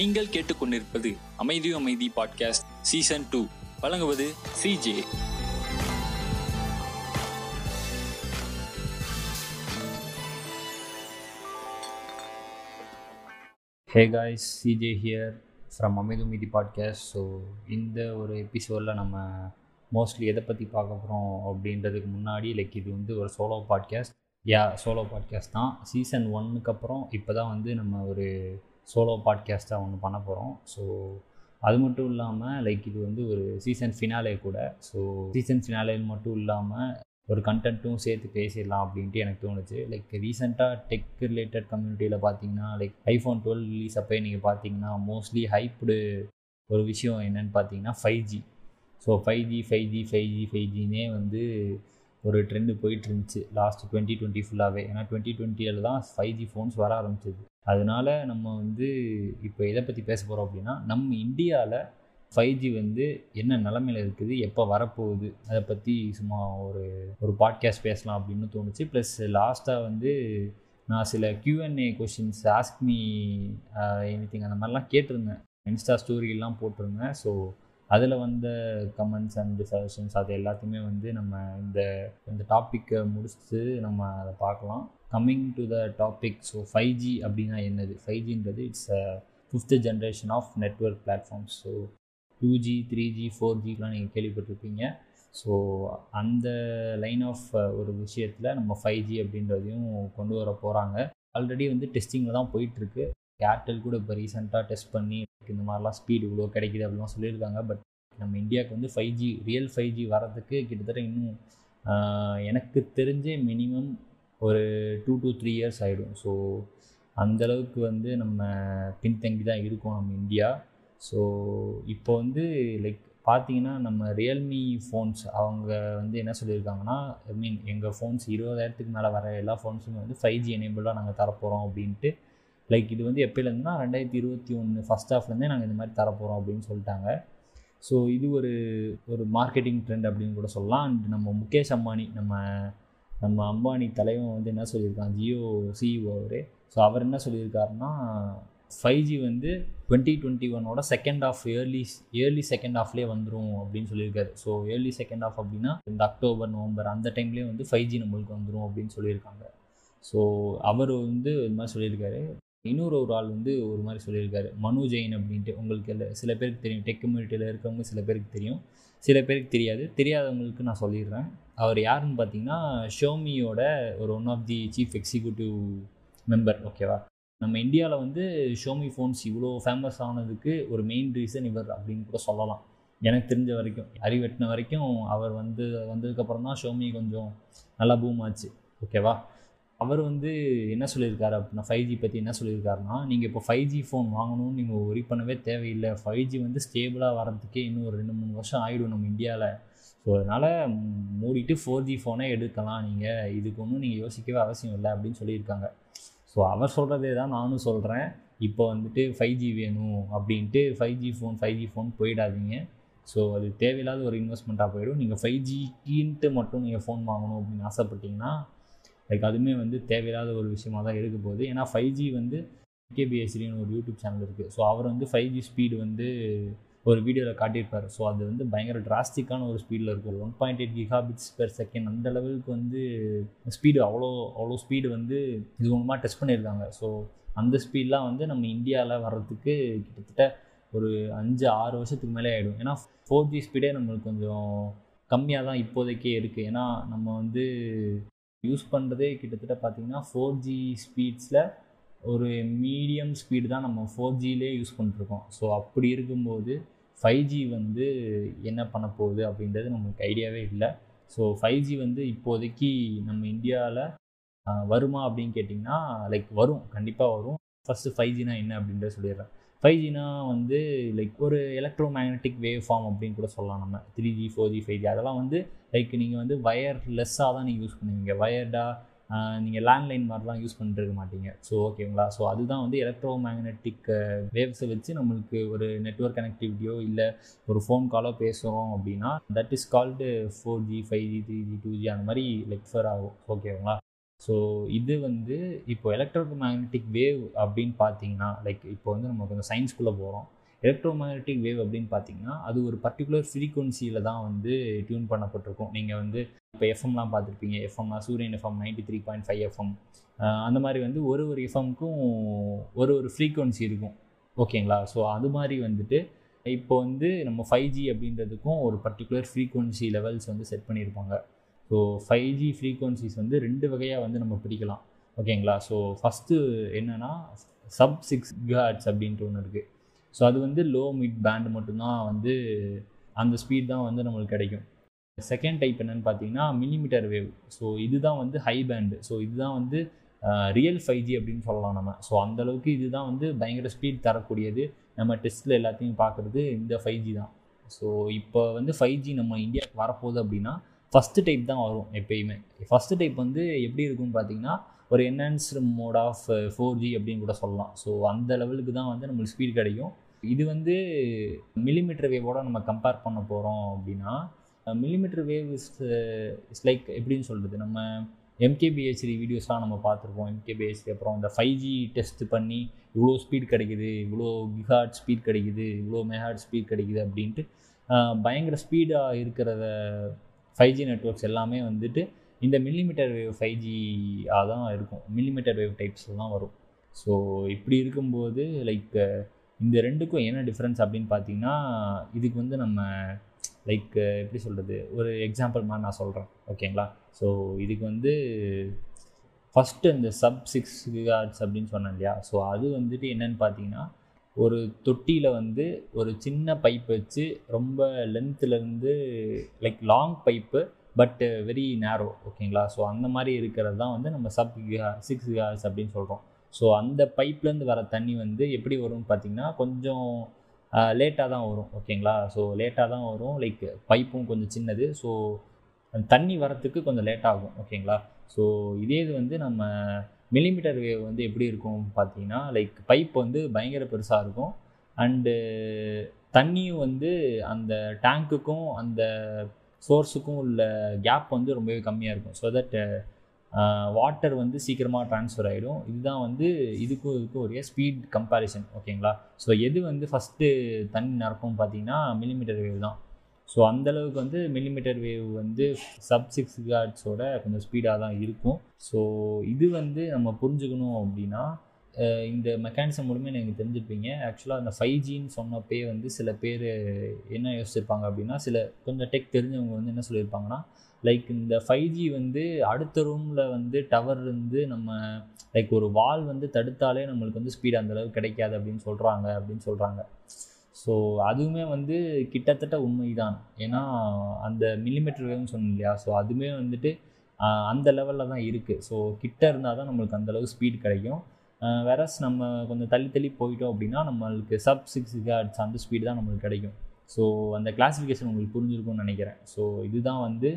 நீங்கள் கேட்டுக்கொண்டிருப்பது அமைதி அமைதி பாட்காஸ்ட் சீசன் 2. வழங்குவது CJ. Hey guys, CJ here from அமைதி அமைதி பாட்காஸ்ட். ஸோ இந்த ஒரு எபிசோடில் நம்ம மோஸ்ட்லி எதை பற்றி பார்க்க போகிறோம் அப்படின்றதுக்கு முன்னாடி, லைக் இது வந்து ஒரு சோலோ பாட்காஸ்ட். சோலோ பாட்காஸ்ட் தான். சீசன் 1க்கு அப்புறம் இப்போ தான் வந்து நம்ம ஒரு சோலோ பாட்காஸ்ட்டாக ஒன்று பண்ண போகிறோம். ஸோ அது மட்டும் இல்லாமல் லைக் இது வந்து ஒரு சீசன் ஃபினாலே கூட. ஸோ சீசன் ஃபினாலேன்னு மட்டும் இல்லாமல் ஒரு கண்டென்ட்டும் சேர்த்து பேசிடலாம் அப்படின்ட்டு எனக்கு தோணுச்சு. லைக் ரீசெண்டாக டெக் ரிலேட்டட் கம்யூனிட்டியில் பார்த்தீங்கன்னா, லைக் ஐஃபோன் 12 ரிலீஸ் அப்போயே நீங்கள் பார்த்தீங்கன்னா மோஸ்ட்லி ஹைப்டு ஒரு விஷயம் என்னென்னு பார்த்தீங்கன்னா 5G. ஸோ 5G வந்து ஒரு ட்ரெண்டு போயிட்டு இருந்துச்சு லாஸ்ட் 2020 ஃபுல்லாகவே. ஏன்னா 2020 தான் 5G ஃபோன்ஸ் வர ஆரம்பிச்சிது. அதனால் நம்ம வந்து இப்போ எதை பற்றி பேச போகிறோம் அப்படின்னா, நம்ம இந்தியாவில் 5G வந்து என்ன நிலமையில் இருக்குது, எப்போ வரப்போகுது, அதை பற்றி சும்மா ஒரு பாட்காஸ்ட் பேசலாம் அப்படின்னு தோணுச்சு. ப்ளஸ் லாஸ்ட்டாக வந்து நான் சில Q&A questions, ask me anything அந்த மாதிரிலாம் கேட்டிருந்தேன், இன்ஸ்டா ஸ்டோரிலாம் போட்டிருந்தேன். ஸோ அதில் வந்த கமெண்ட்ஸ் அண்ட் சஜஷன்ஸ் அது எல்லாத்தையுமே வந்து நம்ம இந்த டாப்பிக்கை முடித்து நம்ம அதை பார்க்கலாம். Coming to the topic. So 5G அப்படின்னா என்னது? 5Gன்றது it's 5th generation of network platforms. So 2G, 3G, 4Gலாம் நீங்கள் கேள்விப்பட்டிருப்பீங்க. ஸோ அந்த லைன் ஆஃப் ஒரு விஷயத்தில் நம்ம 5G அப்படின்றதையும் கொண்டு வர போகிறாங்க. ஆல்ரெடி வந்து டெஸ்டிங்கில் தான் போயிட்டுருக்கு. ஏர்டெல் கூட இப்போ ரீசெண்டாக டெஸ்ட் பண்ணி இந்த மாதிரிலாம் ஸ்பீடு இவ்வளோ கிடைக்கிது அப்படிலாம் சொல்லியிருக்காங்க. பட் நம்ம இந்தியாவுக்கு வந்து 5G, ரியல் 5G வரதுக்கு கிட்டத்தட்ட இன்னும் எனக்கு தெரிஞ்ச மினிமம் ஒரு 2 to 3 years ஆகிடும். ஸோ அந்தளவுக்கு வந்து நம்ம பின்தங்கி தான் இருக்கோம் நம்ம இந்தியா. ஸோ இப்போ வந்து லைக் பார்த்திங்கன்னா நம்ம ரியல்மி ஃபோன்ஸ் அவங்க வந்து என்ன சொல்லியிருக்காங்கன்னா, ஐ மீன் எங்கள் ஃபோன்ஸ் 20,000 மேலே வர எல்லா ஃபோன்ஸுமே வந்து 5G எனேபிளாக நாங்கள் தரப்போகிறோம் அப்படின்ட்டு. லைக் இது வந்து எப்போலேருந்துனா 2021 ஃபஸ்ட் ஹாஃப்லேருந்தே நாங்கள் இந்த மாதிரி தரப்போகிறோம் அப்படின்னு சொல்லிட்டாங்க. ஸோ இது ஒரு மார்க்கெட்டிங் ட்ரெண்ட் அப்படின்னு கூட சொல்லலாம். அண்ட் நம்ம முகேஷ் அம்பானி, நம்ம அம்பானி தலைவன் வந்து என்ன சொல்லியிருக்காங்க, ஜியோ சிஇஓ அவர். ஸோ அவர் என்ன சொல்லியிருக்காருன்னா, 5G வந்து 2021 செகண்ட் ஆஃப் இயர்லி செகண்ட் ஹாஃப்லேயே வந்துடும் அப்படின்னு சொல்லியிருக்காரு. ஸோ இயர்லி செகண்ட் ஆஃப் அப்படின்னா இந்த அக்டோபர், நவம்பர் அந்த டைம்லேயே வந்து 5G நம்மளுக்கு வந்துடும் அப்படின்னு சொல்லியிருக்காங்க. ஸோ அவர் வந்து இது மாதிரி சொல்லியிருக்காரு. இன்னொரு ஒரு ஆள் வந்து ஒரு மாதிரி சொல்லியிருக்காரு, மனு ஜெயின் அப்படின்ட்டு. உங்களுக்கு சில பேருக்கு தெரியும், டெக் கம்யூனிட்டியில் இருக்கிறவங்க சில பேருக்கு தெரியும், சில பேருக்கு தெரியாது. தெரியாதவங்களுக்கு நான் சொல்லிடுறேன். அவர் யாருன்னு பார்த்தீங்கன்னா ஷோமியோட ஒரு one of the chief executive member. ஓகேவா, நம்ம இந்தியாவில் வந்து ஷோமி ஃபோன்ஸ் இவ்வளோ ஃபேமஸ் ஆனதுக்கு ஒரு மெயின் ரீசன் இவர் அப்படின்னு கூட சொல்லலாம். எனக்கு தெரிஞ்ச வரைக்கும், அறிவெட்டின வரைக்கும் அவர் வந்ததுக்கப்புறம் தான் ஷோமி கொஞ்சம் நல்லா பூம் ஆச்சு. ஓகேவா, அவர் வந்து என்ன சொல்லியிருக்காரு அப்படின்னா 5G பற்றி என்ன சொல்லியிருக்காருன்னா, நீங்கள் இப்போ 5G ஃபோன் வாங்கணும்னு நீங்கள் ஒரி பண்ணவே தேவையில்லை. 5G வந்து ஸ்டேபிளாக வரதுக்கே இன்னும் ஒரு 2-3 வருஷம் ஆகிடும் நம்ம இந்தியாவில். ஸோ அதனால் மூடிட்டு 4G ஃபோனே எடுக்கலாம் நீங்கள், இதுக்கு ஒன்றும் நீங்கள் யோசிக்கவே அவசியம் இல்லை அப்படின்னு சொல்லியிருக்காங்க. ஸோ அவர் சொல்கிறதே தான் நானும் சொல்கிறேன். இப்போ வந்துட்டு 5G வேணும் அப்படின்ட்டு 5G ஃபோன் போயிடாதீங்க. ஸோ அது தேவையில்லாத ஒரு இன்வெஸ்ட்மெண்ட்டாக போயிடும். நீங்கள் 5Gக்குன்ட்டு மட்டும் நீங்கள் ஃபோன் வாங்கணும் அப்படின்னு ஆசைப்பட்டிங்கன்னா லைக் அதுவுமே வந்து தேவையில்லாத ஒரு விஷயமாக தான் இருக்க போகுது. ஏன்னா 5G வந்து கேபிஎஸ்டின்னு ஒரு யூடியூப் சேனல் இருக்குது. ஸோ அவர் வந்து 5G ஸ்பீடு வந்து ஒரு வீடியோவில் காட்டியிருப்பார். ஸோ அது வந்து பயங்கர டிராஸ்டிக்கான ஒரு ஸ்பீடில் இருக்கும். 1.8 Gbps அந்த லெவலுக்கு வந்து ஸ்பீடு, அவ்வளோ ஸ்பீடு வந்து இது மூலமாக டெஸ்ட் பண்ணியிருக்காங்க. ஸோ அந்த ஸ்பீடெலாம் வந்து நம்ம இந்தியாவில் வர்றதுக்கு கிட்டத்தட்ட ஒரு 5-6 வருஷத்துக்கு மேலே ஆகிடும். ஏன்னா 4G ஸ்பீடே நம்மளுக்கு கொஞ்சம் கம்மியாக தான் இப்போதைக்கே இருக்குது. ஏன்னா நம்ம வந்து யூஸ் பண்ணுறதே கிட்டத்தட்ட பார்த்திங்கன்னா 4G ஸ்பீட்ஸில் ஒரு மீடியம் ஸ்பீடு தான் நம்ம 4Gலே யூஸ் பண்ணிட்ருக்கோம். ஸோ அப்படி இருக்கும்போது 5G வந்து என்ன பண்ண போகுது அப்படின்றது நம்மளுக்கு ஐடியாவே இல்லை. ஸோ 5G வந்து இப்போதைக்கு நம்ம இந்தியாவில் வருமா அப்படின்னு கேட்டிங்கன்னா லைக் வரும், கண்டிப்பாக வரும். ஃபஸ்ட்டு 5Gனா என்ன அப்படின்றத சொல்லிடுறேன். 5Gனா வந்து லைக் ஒரு எலக்ட்ரோ மேக்னட்டிக் வேவ் ஃபார்ம் அப்படின்னு கூட சொல்லலாம். நம்ம 3G, 4G, 5G அதெல்லாம் வந்து லைக் நீங்கள் வந்து வயர்லெஸ்ஸாக தான் நீங்கள் யூஸ் பண்ணுவீங்க. வயர்டாக நீங்கள் லேண்ட்லைன் மாதிரிலாம் யூஸ் பண்ணிட்டுருக்க மாட்டீங்க. ஸோ ஓகேங்களா, ஸோ அதுதான் வந்து எலக்ட்ரோ மேக்னட்டிக் வேவ்ஸை வச்சு நம்மளுக்கு ஒரு நெட்வொர்க் கனெக்டிவிட்டியோ இல்லை ஒரு ஃபோன் காலோ பேசுகிறோம் அப்படின்னா that is called 4G, 5G, 3G, 2G அந்த மாதிரி லெக்ஃபர் ஆகும். ஓகேங்களா, ஸோ இது வந்து இப்போ எலக்ட்ரோ மேக்னெட்டிக் வேவ் அப்படின்னு பார்த்தீங்கன்னா, லைக் இப்போ வந்து நம்ம கொஞ்சம் சயின்ஸ்குள்ளே போகிறோம். எலக்ட்ரோ மேக்னெட்டிக் வேவ் அப்படின்னு பார்த்தீங்கன்னா அது ஒரு பர்டிகுலர் ஃப்ரீக்குவன்சியில் தான் வந்து டியூன் பண்ணப்பட்டிருக்கும். நீங்கள் வந்து இப்போ எஃப்எம்லாம் பார்த்துருப்பீங்க. எஃப்எம்னா சூரியன் எஃப்எம் 93.5 எஃப்எம் அந்த மாதிரி வந்து ஒரு எஃப்எம்க்கும் ஒரு ஃப்ரீக்குவன்சி இருக்கும், ஓகேங்களா? ஸோ அது மாதிரி வந்துட்டு இப்போ வந்து நம்ம 5G அப்படின்றதுக்கும் ஒரு பர்டிகுலர் ஃப்ரீக்குவன்சி லெவல்ஸ் வந்து செட் பண்ணியிருப்பாங்க. ஸோ 5G ஃப்ரீக்குவன்சிஸ் வந்து ரெண்டு வகையாக வந்து நம்ம பிரிக்கலாம், ஓகேங்களா? ஸோ ஃபஸ்ட்டு என்னென்னா sub-6 GHz அப்படின்ட்டு ஒன்று இருக்குது. ஸோ அது வந்து லோ மிட் பேண்டு மட்டும்தான் வந்து அந்த ஸ்பீட் தான் வந்து நம்மளுக்கு கிடைக்கும். செகண்ட் டைப் என்னென்னு பார்த்தீங்கன்னா மில்லிமீட்டர் வேவ். ஸோ இதுதான் வந்து ஹை பேண்டு. ஸோ இதுதான் வந்து ரியல் 5G அப்படின்னு சொல்லலாம் நம்ம. ஸோ அந்தளவுக்கு இதுதான் வந்து பயங்கர ஸ்பீட் தரக்கூடியது. நம்ம டெஸ்ட்டில் எல்லாத்தையும் பார்க்குறது இந்த 5G தான். ஸோ இப்போ வந்து 5G நம்ம இந்தியாவுக்கு வரப்போகுது அப்படின்னா ஃபஸ்ட்டு டைப் தான் வரும் எப்போயுமே. ஃபஸ்ட்டு டைப் வந்து எப்படி இருக்கும்னு பார்த்தீங்கன்னா ஒரு என்ஹான்ஸ்டு மோட் ஆஃப் 4G அப்படின்னு கூட சொல்லலாம். ஸோ அந்த லெவலுக்கு தான் வந்து நம்மளுக்கு ஸ்பீட் கிடைக்கும். இது வந்து மில்லிமீட்டர் வேவோடு நம்ம கம்பேர் பண்ண போகிறோம் அப்படின்னா மில்லிமீட்டர் வேவ் இஸ் லைக் எப்படின்னு சொல்கிறது, நம்ம MKBHD வீடியோஸ்லாம் நம்ம பார்த்துருப்போம். MKBHD அப்புறம் இந்த 5G டெஸ்ட் பண்ணி இவ்வளோ ஸ்பீட் கிடைக்குது, இவ்வளோ கிகாட் ஸ்பீட் கிடைக்குது, இவ்வளோ மெகாட் ஸ்பீட் கிடைக்குது அப்படின்ட்டு பயங்கர ஸ்பீடாக இருக்கிறத 5G நெட்வொர்க்ஸ் எல்லாமே வந்துட்டு இந்த மில்லிமீட்டர் வேவ் 5G தான் இருக்கும். மில்லிமீட்டர் வேவ் டைப்ஸில் தான் வரும். ஸோ இப்படி இருக்கும்போது லைக் இந்த ரெண்டுக்கும் என்ன டிஃப்ரென்ஸ் அப்படின்னு பார்த்தீங்கன்னா இதுக்கு வந்து நம்ம லைக் எப்படி சொல்கிறது, ஒரு எக்ஸாம்பிள் மாதிரி நான் சொல்கிறேன், ஓகேங்களா? ஸோ இதுக்கு வந்து ஃபஸ்ட்டு இந்த sub-6 GHz அப்படின்னு சொன்னேன் இல்லையா? ஸோ அது வந்துட்டு என்னென்னு பார்த்தீங்கன்னா ஒரு தொட்டியில் வந்து ஒரு சின்ன பைப் வச்சு ரொம்ப லென்த்துலேருந்து like long pipe but very narrow, ஓகேங்களா? ஸோ அந்த மாதிரி இருக்கிறது தான் வந்து நம்ம sub-6 GHz அப்படின்னு சொல்கிறோம். ஸோ அந்த பைப்லேருந்து வர தண்ணி வந்து எப்படி வரும்னு பார்த்தீங்கன்னா கொஞ்சம் லேட்டாக தான் வரும், ஓகேங்களா? ஸோ லேட்டாக தான் வரும், லைக் பைப்பும் கொஞ்சம் சின்னது. ஸோ தண்ணி வரத்துக்கு கொஞ்சம் லேட்டாகும், ஓகேங்களா? ஸோ இதே இது வந்து நம்ம மில்லிமீட்டர் வேவ் வந்து எப்படி இருக்கும் பார்த்தீங்கன்னா லைக் பைப் வந்து பயங்கர பெருசாக இருக்கும் அண்டு தண்ணியும் வந்து அந்த டேங்க்குக்கும் அந்த சோர்ஸுக்கும் உள்ள கேப் வந்து ரொம்பவே கம்மியாக இருக்கும். ஸோ தட் வாட்டர் வந்து சீக்கிரமாக ட்ரான்ஸ்ஃபர் ஆகிடும். இதுதான் வந்து இதுக்கும் இதுக்கும் ஒரே ஸ்பீட் கம்பேரிசன், ஓகேங்களா? ஸோ எது வந்து ஃபஸ்ட்டு தண்ணி நிரப்பும் பார்த்தீங்கன்னா மில்லிமீட்டர் வேவ் தான். ஸோ அந்தளவுக்கு வந்து மில்லிமீட்டர் வேவ் வந்து sub-6 GHzோட கொஞ்சம் ஸ்பீடாக தான் இருக்கும். ஸோ இது வந்து நம்ம புரிஞ்சுக்கணும் அப்படின்னா இந்த மெக்கானிசம் மூலமே நீங்கள் தெரிஞ்சுப்பீங்க. ஆக்சுவலாக அந்த 5Gன்னு சொன்னப்பே வந்து சில பேர் என்ன யோசிச்சிருப்பாங்க அப்படின்னா சில கொஞ்சம் டெக் தெரிஞ்சவங்க வந்து என்ன சொல்லியிருப்பாங்கன்னா லைக் இந்த 5G வந்து அடுத்த ரூமில் வந்து டவர் இருந்து நம்ம லைக் ஒரு வால் வந்து தடுத்தாலே நம்மளுக்கு வந்து ஸ்பீடு அந்தளவுக்கு கிடைக்காது அப்படின்னு சொல்கிறாங்க ஸோ அதுவுமே வந்து கிட்டத்தட்ட உண்மைதான். ஏன்னா அந்த மில்லிமீட்டர் வேவ்னு சொன்னோம் இல்லையா? ஸோ அதுவுமே வந்துட்டு அந்த லெவலில் தான் இருக்குது. ஸோ கிட்ட இருந்தால் தான் நம்மளுக்கு அந்தளவுக்கு ஸ்பீடு கிடைக்கும். வேறஸ் நம்ம கொஞ்சம் தள்ளி போயிட்டோம் அப்படின்னா நம்மளுக்கு sub-6 GHz அந்த ஸ்பீடு தான் நம்மளுக்கு கிடைக்கும். ஸோ அந்த கிளாஸிஃபிகேஷன் உங்களுக்கு புரிஞ்சிருக்கும்னு நினைக்கிறேன். ஸோ இதுதான் வந்து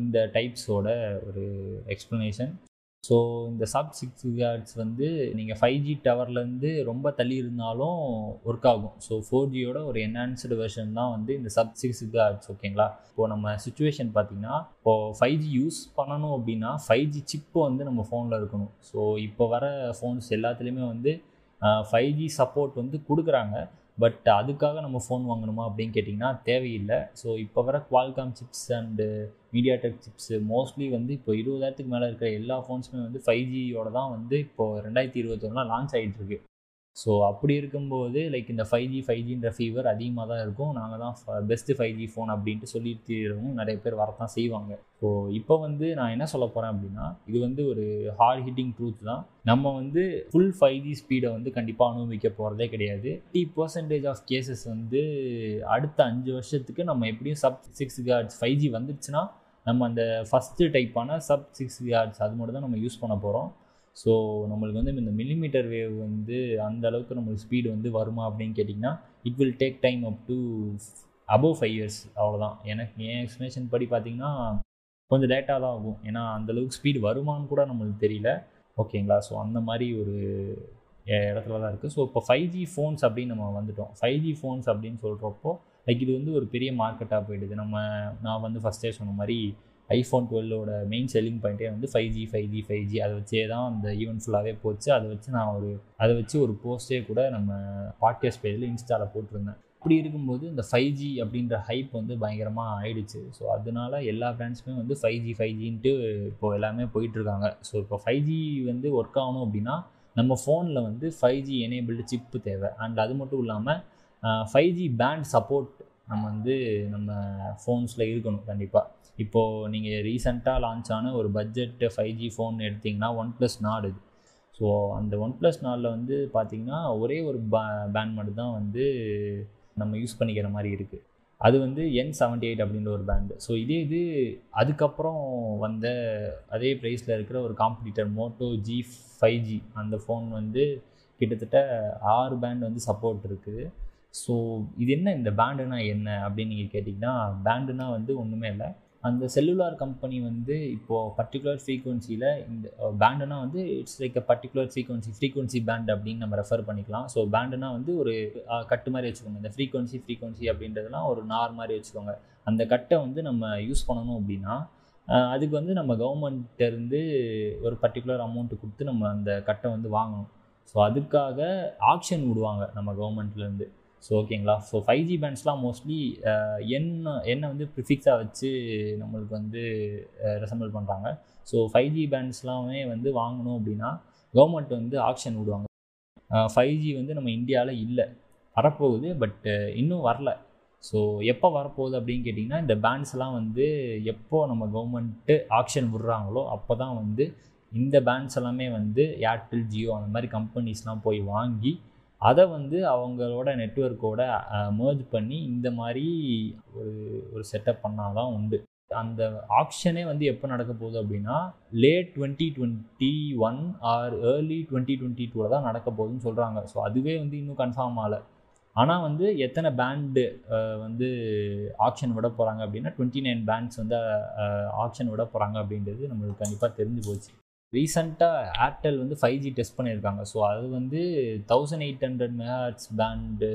இந்த டைப்ஸோட ஒரு எக்ஸ்ப்ளனேஷன். ஸோ இந்த sub-6 GHz வந்து நீங்கள் 5G டவர்லேருந்து ரொம்ப தள்ளி இருந்தாலும் ஒர்க் ஆகும். ஸோ 4Gயோட ஒரு என்ஹான்ஸ்டு வெர்ஷன் தான் வந்து இந்த sub-6 GHz, ஓகேங்களா? இப்போது நம்ம சுச்சுவேஷன் பார்த்திங்கன்னா இப்போது 5G யூஸ் பண்ணணும் அப்படின்னா 5G சிப்பு வந்து நம்ம ஃபோனில் இருக்கணும். ஸோ இப்போ வர ஃபோன்ஸ் எல்லாத்துலேயுமே வந்து 5G சப்போர்ட் வந்து கொடுக்குறாங்க. பட் அதுக்காக நம்ம ஃபோன் வாங்கணுமா அப்படின்னு கேட்டிங்கன்னா தேவையில்லை. ஸோ இப்போ வர Qualcomm chips and MediaTek chips mostly வந்து இப்போ 20,000க்கு மேலே இருக்கிற எல்லா ஃபோன்ஸுமே வந்து 5Gயோட தான் வந்து இப்போது 2021 லான்ச் ஆகிட்டுருக்கு. ஸோ அப்படி இருக்கும்போது லைக் இந்த 5Gன்ற ஃபீவர் அதிகமாக தான் இருக்கும். நாங்கள் தான் பெஸ்ட்டு 5G ஃபோன் அப்படின்ட்டு சொல்லிட்டுறவங்க நிறைய பேர் வரத்தான் செய்வாங்க. ஸோ இப்போ வந்து நான் என்ன சொல்ல போகிறேன் அப்படின்னா இது வந்து ஒரு ஹார்ட் ஹிட்டிங் ட்ரூத் தான். நம்ம வந்து ஃபுல் 5G ஸ்பீடை வந்து கண்டிப்பாக அனுபவிக்க போகிறதே கிடையாது. 50% ஆஃப் கேசஸ் வந்து அடுத்த 5 வருஷத்துக்கு நம்ம எப்படியும் sub-6 GHz 5G வந்துடுச்சுன்னா நம்ம அந்த ஃபஸ்ட்டு டைப்பான sub-6 GHz அது மட்டும் தான் நம்ம யூஸ் பண்ண போகிறோம். ஸோ நம்மளுக்கு வந்து இந்த மில்லிமீட்டர் வேவ் வந்து அந்த அளவுக்கு நம்மளுக்கு ஸ்பீடு வந்து வருமா அப்படின்னு கேட்டிங்கன்னா it will take time up to above 5 years, அவ்வளோதான். எனக்கு என் எக்ஸ்ப்ளனேஷன் படி பார்த்திங்கன்னா கொஞ்சம் லேட்டாக தான் ஆகும். ஏன்னா அந்தளவுக்கு ஸ்பீடு வருமானு கூட நம்மளுக்கு தெரியல, ஓகேங்களா? ஸோ அந்த மாதிரி ஒரு இடத்துல தான் இருக்குது. ஸோ இப்போ 5G ஃபோன்ஸ் அப்படின்னு நம்ம வந்துட்டோம். 5G ஃபோன்ஸ் அப்படின்னு சொல்கிறப்போ லைக் இது வந்து ஒரு பெரிய மார்க்கெட்டாக போயிடுது. நான் வந்து ஃபஸ்ட்டே சொன்ன மாதிரி ஐஃபோன் 12ஓட மெயின் செல்லிங் பாயிண்ட்டே வந்து 5G அதை வச்சே தான் அந்த ஈவெண்ட் ஃபுல்லாகவே போச்சு. அதை வச்சு அதை வச்சு ஒரு போஸ்ட்டே கூட நம்ம பாட்காஸ்ட் பேஜில் இன்ஸ்டாவில் போட்டிருந்தேன். இப்படி இருக்கும்போது இந்த 5G அப்படின்ற ஹைப் வந்து பயங்கரமாக ஆயிடுச்சு. ஸோ அதனால எல்லா பிராண்ட்ஸுமே வந்து 5Gன்ட்டு இப்போது எல்லாமே போயிட்டுருக்காங்க. ஸோ இப்போ 5G வந்து ஒர்க் ஆகணும் அப்படின்னா நம்ம ஃபோனில் வந்து 5G எனேபிள்டு சிப்பு தேவை. அண்ட் அது மட்டும் இல்லாமல் 5G பேண்ட் சப்போர்ட் நம்ம ஃபோன்ஸில் இருக்கணும் கண்டிப்பாக. இப்போது நீங்கள் ரீசெண்டாக லான்ச் ஆன ஒரு பட்ஜெட் 5G ஃபோன் எடுத்திங்கன்னா OnePlus 4 இது. ஸோ அந்த OnePlus 4 வந்து பார்த்திங்கன்னா ஒரே ஒரு பேண்ட் மட்டும்தான் வந்து நம்ம யூஸ் பண்ணிக்கிற மாதிரி இருக்குது. அது வந்து N78 அப்படின்ற ஒரு பேண்டு. ஸோ இது அதுக்கப்புறம் வந்த அதே ப்ரைஸில் இருக்கிற ஒரு காம்படிட்டர் Moto G 5G அந்த ஃபோன் வந்து கிட்டத்தட்ட 6 பேண்ட் வந்து சப்போர்ட் இருக்குது. ஸோ இது என்ன, இந்த பேண்டுனா என்ன அப்படின்னு நீங்கள் கேட்டிங்கன்னா, பேண்டுனா வந்து ஒன்றுமே இல்லை. அந்த செல்லுலார் கம்பெனி வந்து இப்போது பர்டிகுலர் ஃப்ரீக்குவன்சியில் இந்த பேண்டுனா வந்து it's like a particular frequency band அப்படின்னு நம்ம ரெஃபர் பண்ணிக்கலாம். ஸோ பேண்டுனா வந்து ஒரு கட்டு மாதிரி வச்சுக்கோங்க. இந்த ஃப்ரீக்குவன்சி அப்படின்றதுலாம் ஒரு நார் மாதிரி வச்சுக்கோங்க. அந்த கட்டை வந்து நம்ம யூஸ் பண்ணணும் அப்படின்னா அதுக்கு வந்து நம்ம கவர்மெண்ட்டேருந்து ஒரு பர்டிகுலர் அமௌண்ட்டு கொடுத்து நம்ம அந்த கட்டை வந்து வாங்கணும். ஸோ அதுக்காக ஆக்ஷன் விடுவாங்க நம்ம கவர்மெண்ட்லேருந்து. ஸோ ஓகேங்களா. ஸோ 5G பேண்ட்ஸ்லாம் மோஸ்ட்லி என்ன வந்து ப்ரிஃபிக்ஸாக வச்சு நம்மளுக்கு வந்து ரெசம்பிள் பண்ணுறாங்க. ஸோ 5G பேண்ட்ஸ்லாமே வந்து வாங்கணும் அப்படின்னா கவர்மெண்ட் வந்து ஆக்ஷன் விடுவாங்க. 5G வந்து நம்ம இந்தியாவில் இல்லை, வரப்போகுது, பட் இன்னும் வரல. ஸோ எப்போ வரப்போகுது அப்படின்னு கேட்டிங்கன்னா, இந்த பேண்ட்ஸ்லாம் வந்து எப்போது நம்ம கவர்மெண்ட்டு ஆக்ஷன் விடுறாங்களோ அப்போ தான் வந்து இந்த பேண்ட்ஸ் எல்லாமே வந்து ஏர்டெல், ஜியோ அந்த மாதிரி கம்பெனிஸ்லாம் போய் வாங்கி அதை வந்து அவங்களோட நெட்வொர்க்கோட மர்ஜ் பண்ணி இந்த மாதிரி ஒரு செட்டப் பண்ணால் தான் உண்டு. அந்த ஆக்ஷனே வந்து எப்போ நடக்க போகுது அப்படின்னா லேட் 2021 ஆர் ஏர்லி 2022 தான் நடக்க போகுதுன்னு சொல்கிறாங்க. ஸோ அதுவே வந்து இன்னும் கன்ஃபார்ம் ஆகலை. ஆனால் வந்து எத்தனை பேண்டு வந்து ஆக்ஷன் விட போகிறாங்க அப்படின்னா 29 பேண்ட்ஸ் வந்து ஆக்ஷன் விட போகிறாங்க அப்படின்றது நம்மளுக்கு கண்டிப்பாக தெரிஞ்சு போச்சு. ரீசெண்டாக ஏர்டெல் வந்து 5G டெஸ்ட் பண்ணியிருக்காங்க. ஸோ அது வந்து 1800 MHz பேண்டு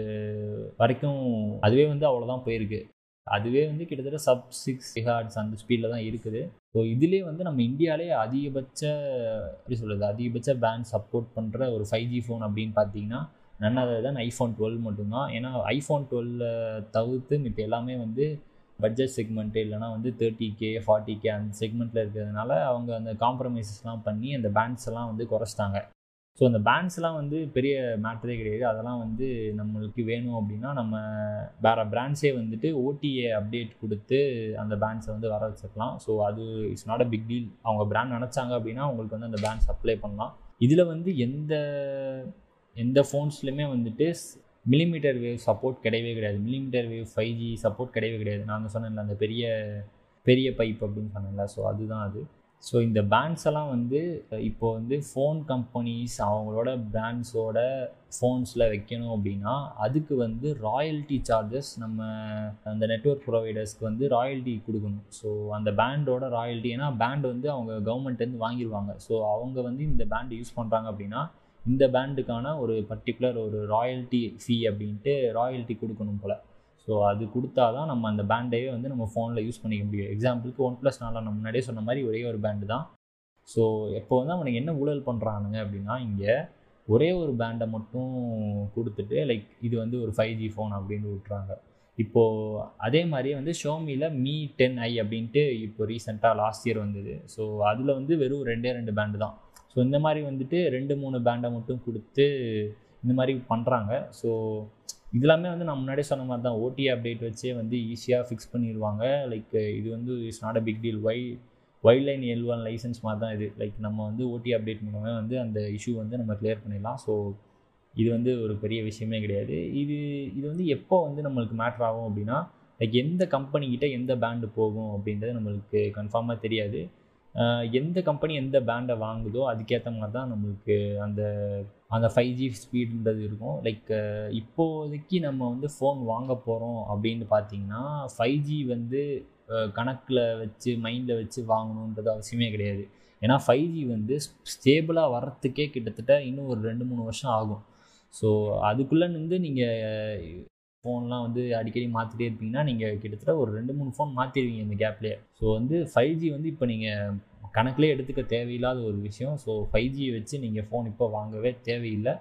வரைக்கும் அதுவே வந்து அவ்வளோதான் போயிருக்கு. அதுவே வந்து கிட்டத்தட்ட sub 6 GHz அந்த ஸ்பீடில் தான் இருக்குது. ஸோ இதிலே வந்து நம்ம இந்தியாவிலே அதிகபட்ச பேண்ட் சப்போர்ட் பண்ணுற ஒரு 5G ஃபோன் அப்படின்னு பார்த்தீங்கன்னா நன்னதான் iPhone 12 மட்டும்தான். ஏன்னா iPhone 12 தவிர்த்து இப்போ எல்லாமே வந்து பட்ஜெட் செக்மெண்ட்டு இல்லைனா வந்து 30K 40K அந்த செக்மெண்ட்டில் இருக்கிறதுனால அவங்க அந்த காம்ப்ரமைசஸ்லாம் பண்ணி அந்த பேண்ட்ஸ் எல்லாம் வந்து குறைச்சிட்டாங்க. ஸோ அந்த பேண்ட்ஸ்லாம் வந்து பெரிய மேட்டரே கிடையாது. அதெல்லாம் வந்து நம்மளுக்கு வேணும் அப்படின்னா நம்ம வேறு பிராண்ட்ஸே வந்துட்டு OTA அப்டேட் கொடுத்து அந்த பேண்ட்ஸை வந்து வர வச்சுக்கலாம். ஸோ அது it's not a big deal. அவங்க பிராண்ட் நினச்சாங்க அப்படின்னா அவங்களுக்கு வந்து அந்த பேண்ட்ஸ் அப்ளை பண்ணலாம். இதில் வந்து எந்த ஃபோன்ஸ்லையுமே வந்துட்டு மில்லிமீட்டர் வேவ் சப்போர்ட் கிடையவே கிடையாது. மில்லிமீட்டர் வேவ் 5G சப்போர்ட் கிடையவே கிடையாது. நான் சொன்னேன்ல அந்த பெரிய பெரிய பைப் அப்படின்னு சொன்னேன்ல, ஸோ அதுதான் அது. ஸோ இந்த பேண்ட்ஸ் எல்லாம் வந்து இப்போ வந்து ஃபோன் கம்பெனிஸ் அவங்களோட பிராண்ட்ஸோட ஃபோன்ஸில் வைக்கணும் அப்படின்னா அதுக்கு வந்து ராயல்ட்டி சார்ஜஸ் நம்ம அந்த நெட்வொர்க் ப்ரொவைடர்ஸ்க்கு வந்து ராயல்ட்டி கொடுக்கணும். ஸோ அந்த பேண்டோட ராயல்ட்டி, ஏன்னா பேண்ட் வந்து அவங்க கவர்மெண்ட்லேருந்து வாங்கிடுவாங்க. ஸோ அவங்க வந்து இந்த பேண்டு யூஸ் பண்ணுறாங்க அப்படின்னா இந்த பேண்டுக்கான ஒரு பர்டிகுலர் ஒரு ராயல்ட்டி ஃபீ அப்படின்ட்டு ராயல்ட்டி கொடுக்கணும் போல். ஸோ அது கொடுத்தா தான் நம்ம அந்த பேண்டையே வந்து நம்ம ஃபோனில் யூஸ் பண்ணிக்க முடியும். எக்ஸாம்பிளுக்கு OnePlus 4 நம்ம முன்னாடியே சொன்ன மாதிரி ஒரே ஒரு பேண்டு தான். ஸோ எப்போ வந்து அவனுக்கு என்ன ஊழல் பண்ணுறானுங்க அப்படின்னா, இங்கே ஒரே ஒரு பேண்டை மட்டும் கொடுத்துட்டு லைக் இது வந்து ஒரு 5G ஃபோன் அப்படின்னு விட்டுறாங்க. இப்போது அதே மாதிரியே வந்து ஷோமியில் Mi 10i அப்படின்ட்டு இப்போ ரீசெண்டாக லாஸ்ட் இயர் வந்தது. ஸோ அதில் வந்து வெறும் 2 பேண்டு தான். ஸோ இந்த மாதிரி வந்துட்டு 2-3 பேண்டை மட்டும் கொடுத்து இந்த மாதிரி பண்ணுறாங்க. ஸோ இதெல்லாமே வந்து நான் முன்னாடியே சொன்ன மாதிரி தான் OTA அப்டேட் வச்சே வந்து ஈஸியாக ஃபிக்ஸ் பண்ணிடுவாங்க. லைக் இது வந்து it's not a big deal. வைல்ட்லைன் L1 லைசன்ஸ் மாதிரி தான் இது. லைக் நம்ம வந்து OTA அப்டேட் மூலமே வந்து அந்த இஷ்யூ வந்து நம்ம கிளியர் பண்ணிடலாம். ஸோ இது வந்து ஒரு பெரிய விஷயமே கிடையாது. இது வந்து எப்போ வந்து நம்மளுக்கு மேட்ரு ஆகும் அப்படின்னா லைக் எந்த கம்பெனிக்கிட்ட எந்த பேண்டு போகும் அப்படின்றது நம்மளுக்கு கன்ஃபார்மாக தெரியாது. எந்த கம்பெனி எந்த பேண்டை வாங்குதோ அதுக்கேற்ற மாதிரி தான் நம்மளுக்கு அந்த 5G ஸ்பீடுன்றது இருக்கும். லைக் இப்போதைக்கு நம்ம வந்து ஃபோன் வாங்க போகிறோம் அப்படின்னு பார்த்திங்கன்னா 5G வந்து கணக்கில் வச்சு மைண்டில் வச்சு வாங்கணுன்றது அவசியமே கிடையாது. ஏன்னா 5G வந்து ஸ்டேபிளாக வர்றதுக்கே கிட்டத்தட்ட இன்னும் ஒரு 2-3 வருஷம் ஆகும். ஸோ அதுக்குள்ளே நீங்கள் ஃபோன்லாம் வந்து அடிக்கடி மாற்றிட்டே இருப்பீங்கன்னா நீங்கள் கிட்டத்தட்ட ஒரு 2-3 ஃபோன் மாற்றிடுவீங்க இந்த கேப்லேயே. ஸோ வந்து 5G வந்து இப்போ நீங்கள் கணக்கிலே எடுத்துக்க தேவையில்லாத ஒரு விஷயம். ஸோ 5G வச்சு நீங்கள் ஃபோன் இப்போ வாங்கவே தேவையில்லை.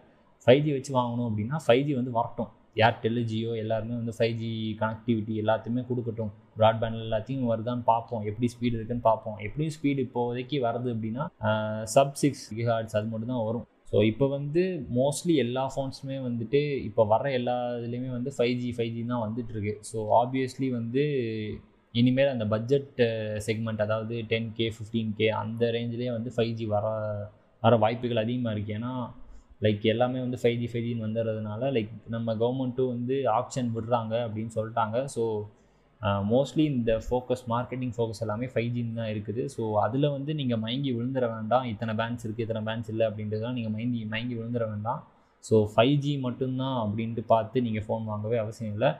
5G வச்சு வாங்கணும் அப்படின்னா 5G வந்து வரட்டும், ஏர்டெல்லு ஜியோ எல்லாருமே வந்து 5G கனெக்டிவிட்டி எல்லாத்தையுமே கொடுக்கட்டும். ப்ராட்பேண்ட் எல்லாத்தையும் வருதான்னு பார்ப்போம், எப்படி ஸ்பீடு இருக்குதுன்னு பார்ப்போம். எப்படியும் ஸ்பீடு இப்போதைக்கு வருது அப்படின்னா sub 6 GHz அது மட்டும் தான் வரும். ஸோ இப்போ வந்து மோஸ்ட்லி எல்லா ஃபோன்ஸுமே வந்துட்டு இப்போ வர எல்லா இதுலேயுமே வந்து 5G தான் வந்துட்டுருக்கு. ஸோ ஆப்வியஸ்லி வந்து இனிமேல் அந்த பட்ஜெட் செக்மெண்ட், அதாவது 10K 15K அந்த ரேஞ்சிலே வந்து 5G வர வாய்ப்புகள் அதிகமாக இருக்குது. ஏன்னா லைக் எல்லாமே வந்து 5Gன்னு வந்துடுறதுனால லைக் நம்ம கவர்மெண்ட்டும் வந்து ஆப்ஷன் விடுறாங்க அப்படின்னு சொல்லிட்டாங்க. ஸோ மோஸ்ட்லி இந்த ஃபோக்கஸ் மார்க்கெட்டிங் ஃபோக்கஸ் எல்லாமே 5Gன்னு தான் இருக்குது. ஸோ அதில் வந்து நீங்கள் மயங்கி விழுந்துட வேண்டாம். இத்தனை பேண்ட்ஸ் இருக்குது இத்தனை பேண்ட்ஸ் இல்லை அப்படின்றதுலாம் நீங்கள் மயங்கி விழுந்துட வேண்டாம். ஸோ 5G மட்டும்தான் அப்படின்ட்டு பார்த்து நீங்கள் ஃபோன் வாங்கவே அவசியம் இல்லை.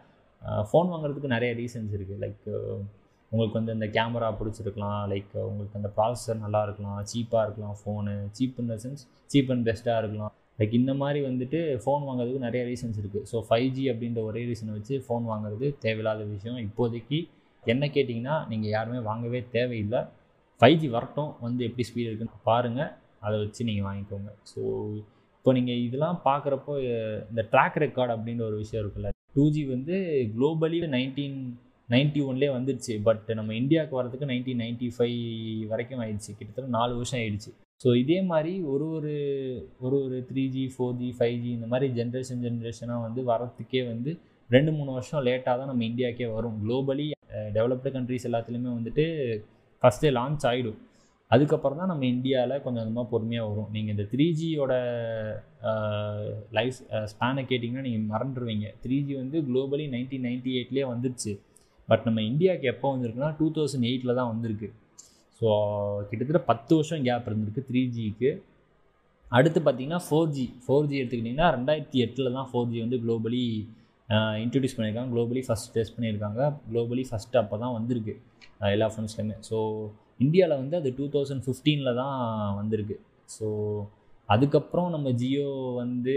ஃபோன் வாங்குறதுக்கு நிறைய ரீசன்ஸ் இருக்குது. லைக் உங்களுக்கு வந்து இந்த கேமரா பிடிச்சிருக்கலாம், லைக் உங்களுக்கு அந்த ப்ராசஸர் நல்லா இருக்கலாம், சீப்பாக இருக்கலாம், phone cheap in the sense cheap and பெஸ்ட்டாக இருக்கலாம். லைக் இந்த மாதிரி வந்துட்டு ஃபோன் வாங்குறதுக்கு நிறைய ரீசன்ஸ் இருக்குது. ஸோ 5G அப்படின்ற ஒரே ரீசனை வச்சு ஃபோன் வாங்குறது தேவையில்லாத விஷயம். இப்போதைக்கு என்ன கேட்டிங்கன்னா நீங்கள் யாருமே வாங்கவே தேவையில்லை. 5G வரட்டும், வந்து எப்படி ஸ்பீடு இருக்குன்னு பாருங்கள், அதை வச்சு நீங்கள் வாங்கிக்கோங்க. ஸோ இப்போ நீங்கள் இதெல்லாம் பார்க்குறப்போ இந்த ட்ராக் ரெக்கார்டு அப்படின்ற ஒரு விஷயம் இருக்குல்ல, 2G வந்து குளோபலி 1991 வந்துடுச்சு. பட் நம்ம இந்தியாவுக்கு வரதுக்கு 1995 வரைக்கும் ஆயிடுச்சு, கிட்டத்தட்ட 4 வருஷம் ஆயிடுச்சு. ஸோ இதே மாதிரி ஒரு 3G 4G 5G இந்த மாதிரி ஜென்ரேஷனாக வந்து வரத்துக்கே வந்து 2-3 வருஷம் லேட்டாக தான் நம்ம இந்தியாவுக்கே வரும். குளோபலி டெவலப்டு கண்ட்ரிஸ் எல்லாத்துலேயுமே வந்துட்டு ஃபஸ்ட்டே லான்ச் ஆகிடும். அதுக்கப்புறம் தான் நம்ம இந்தியாவில் கொஞ்சம் கொஞ்சமாக பொறுமையாக வரும். நீங்கள் இந்த 3Gயோட லைஃப் ஸ்பேனை கேட்டிங்கன்னா நீங்கள் மறந்துடுவீங்க. 3G வந்து குளோபலி 1998 வந்துடுச்சு. பட் நம்ம இந்தியாவுக்கு எப்போ வந்திருக்குன்னா 2008 தான் வந்திருக்கு. ஸோ கிட்டத்தட்ட 10 வருஷம் கேப் இருந்திருக்கு 3Gக்கு. அடுத்து பார்த்திங்கன்னா 4G எடுத்துக்கிட்டிங்கன்னா 2008 தான் 4G வந்து குளோபலி இன்ட்ரடியூஸ் பண்ணியிருக்காங்க. குளோபலி ஃபஸ்ட் டெஸ்ட் பண்ணியிருக்காங்க. குளோபலி ஃபஸ்ட்டு அப்போ தான் வந்திருக்கு எல்லா ஃபோன்ஸ்லையுமே. ஸோ இந்தியாவில் வந்து அது 2015 தான் வந்திருக்கு. ஸோ அதுக்கப்புறம் நம்ம ஜியோ வந்து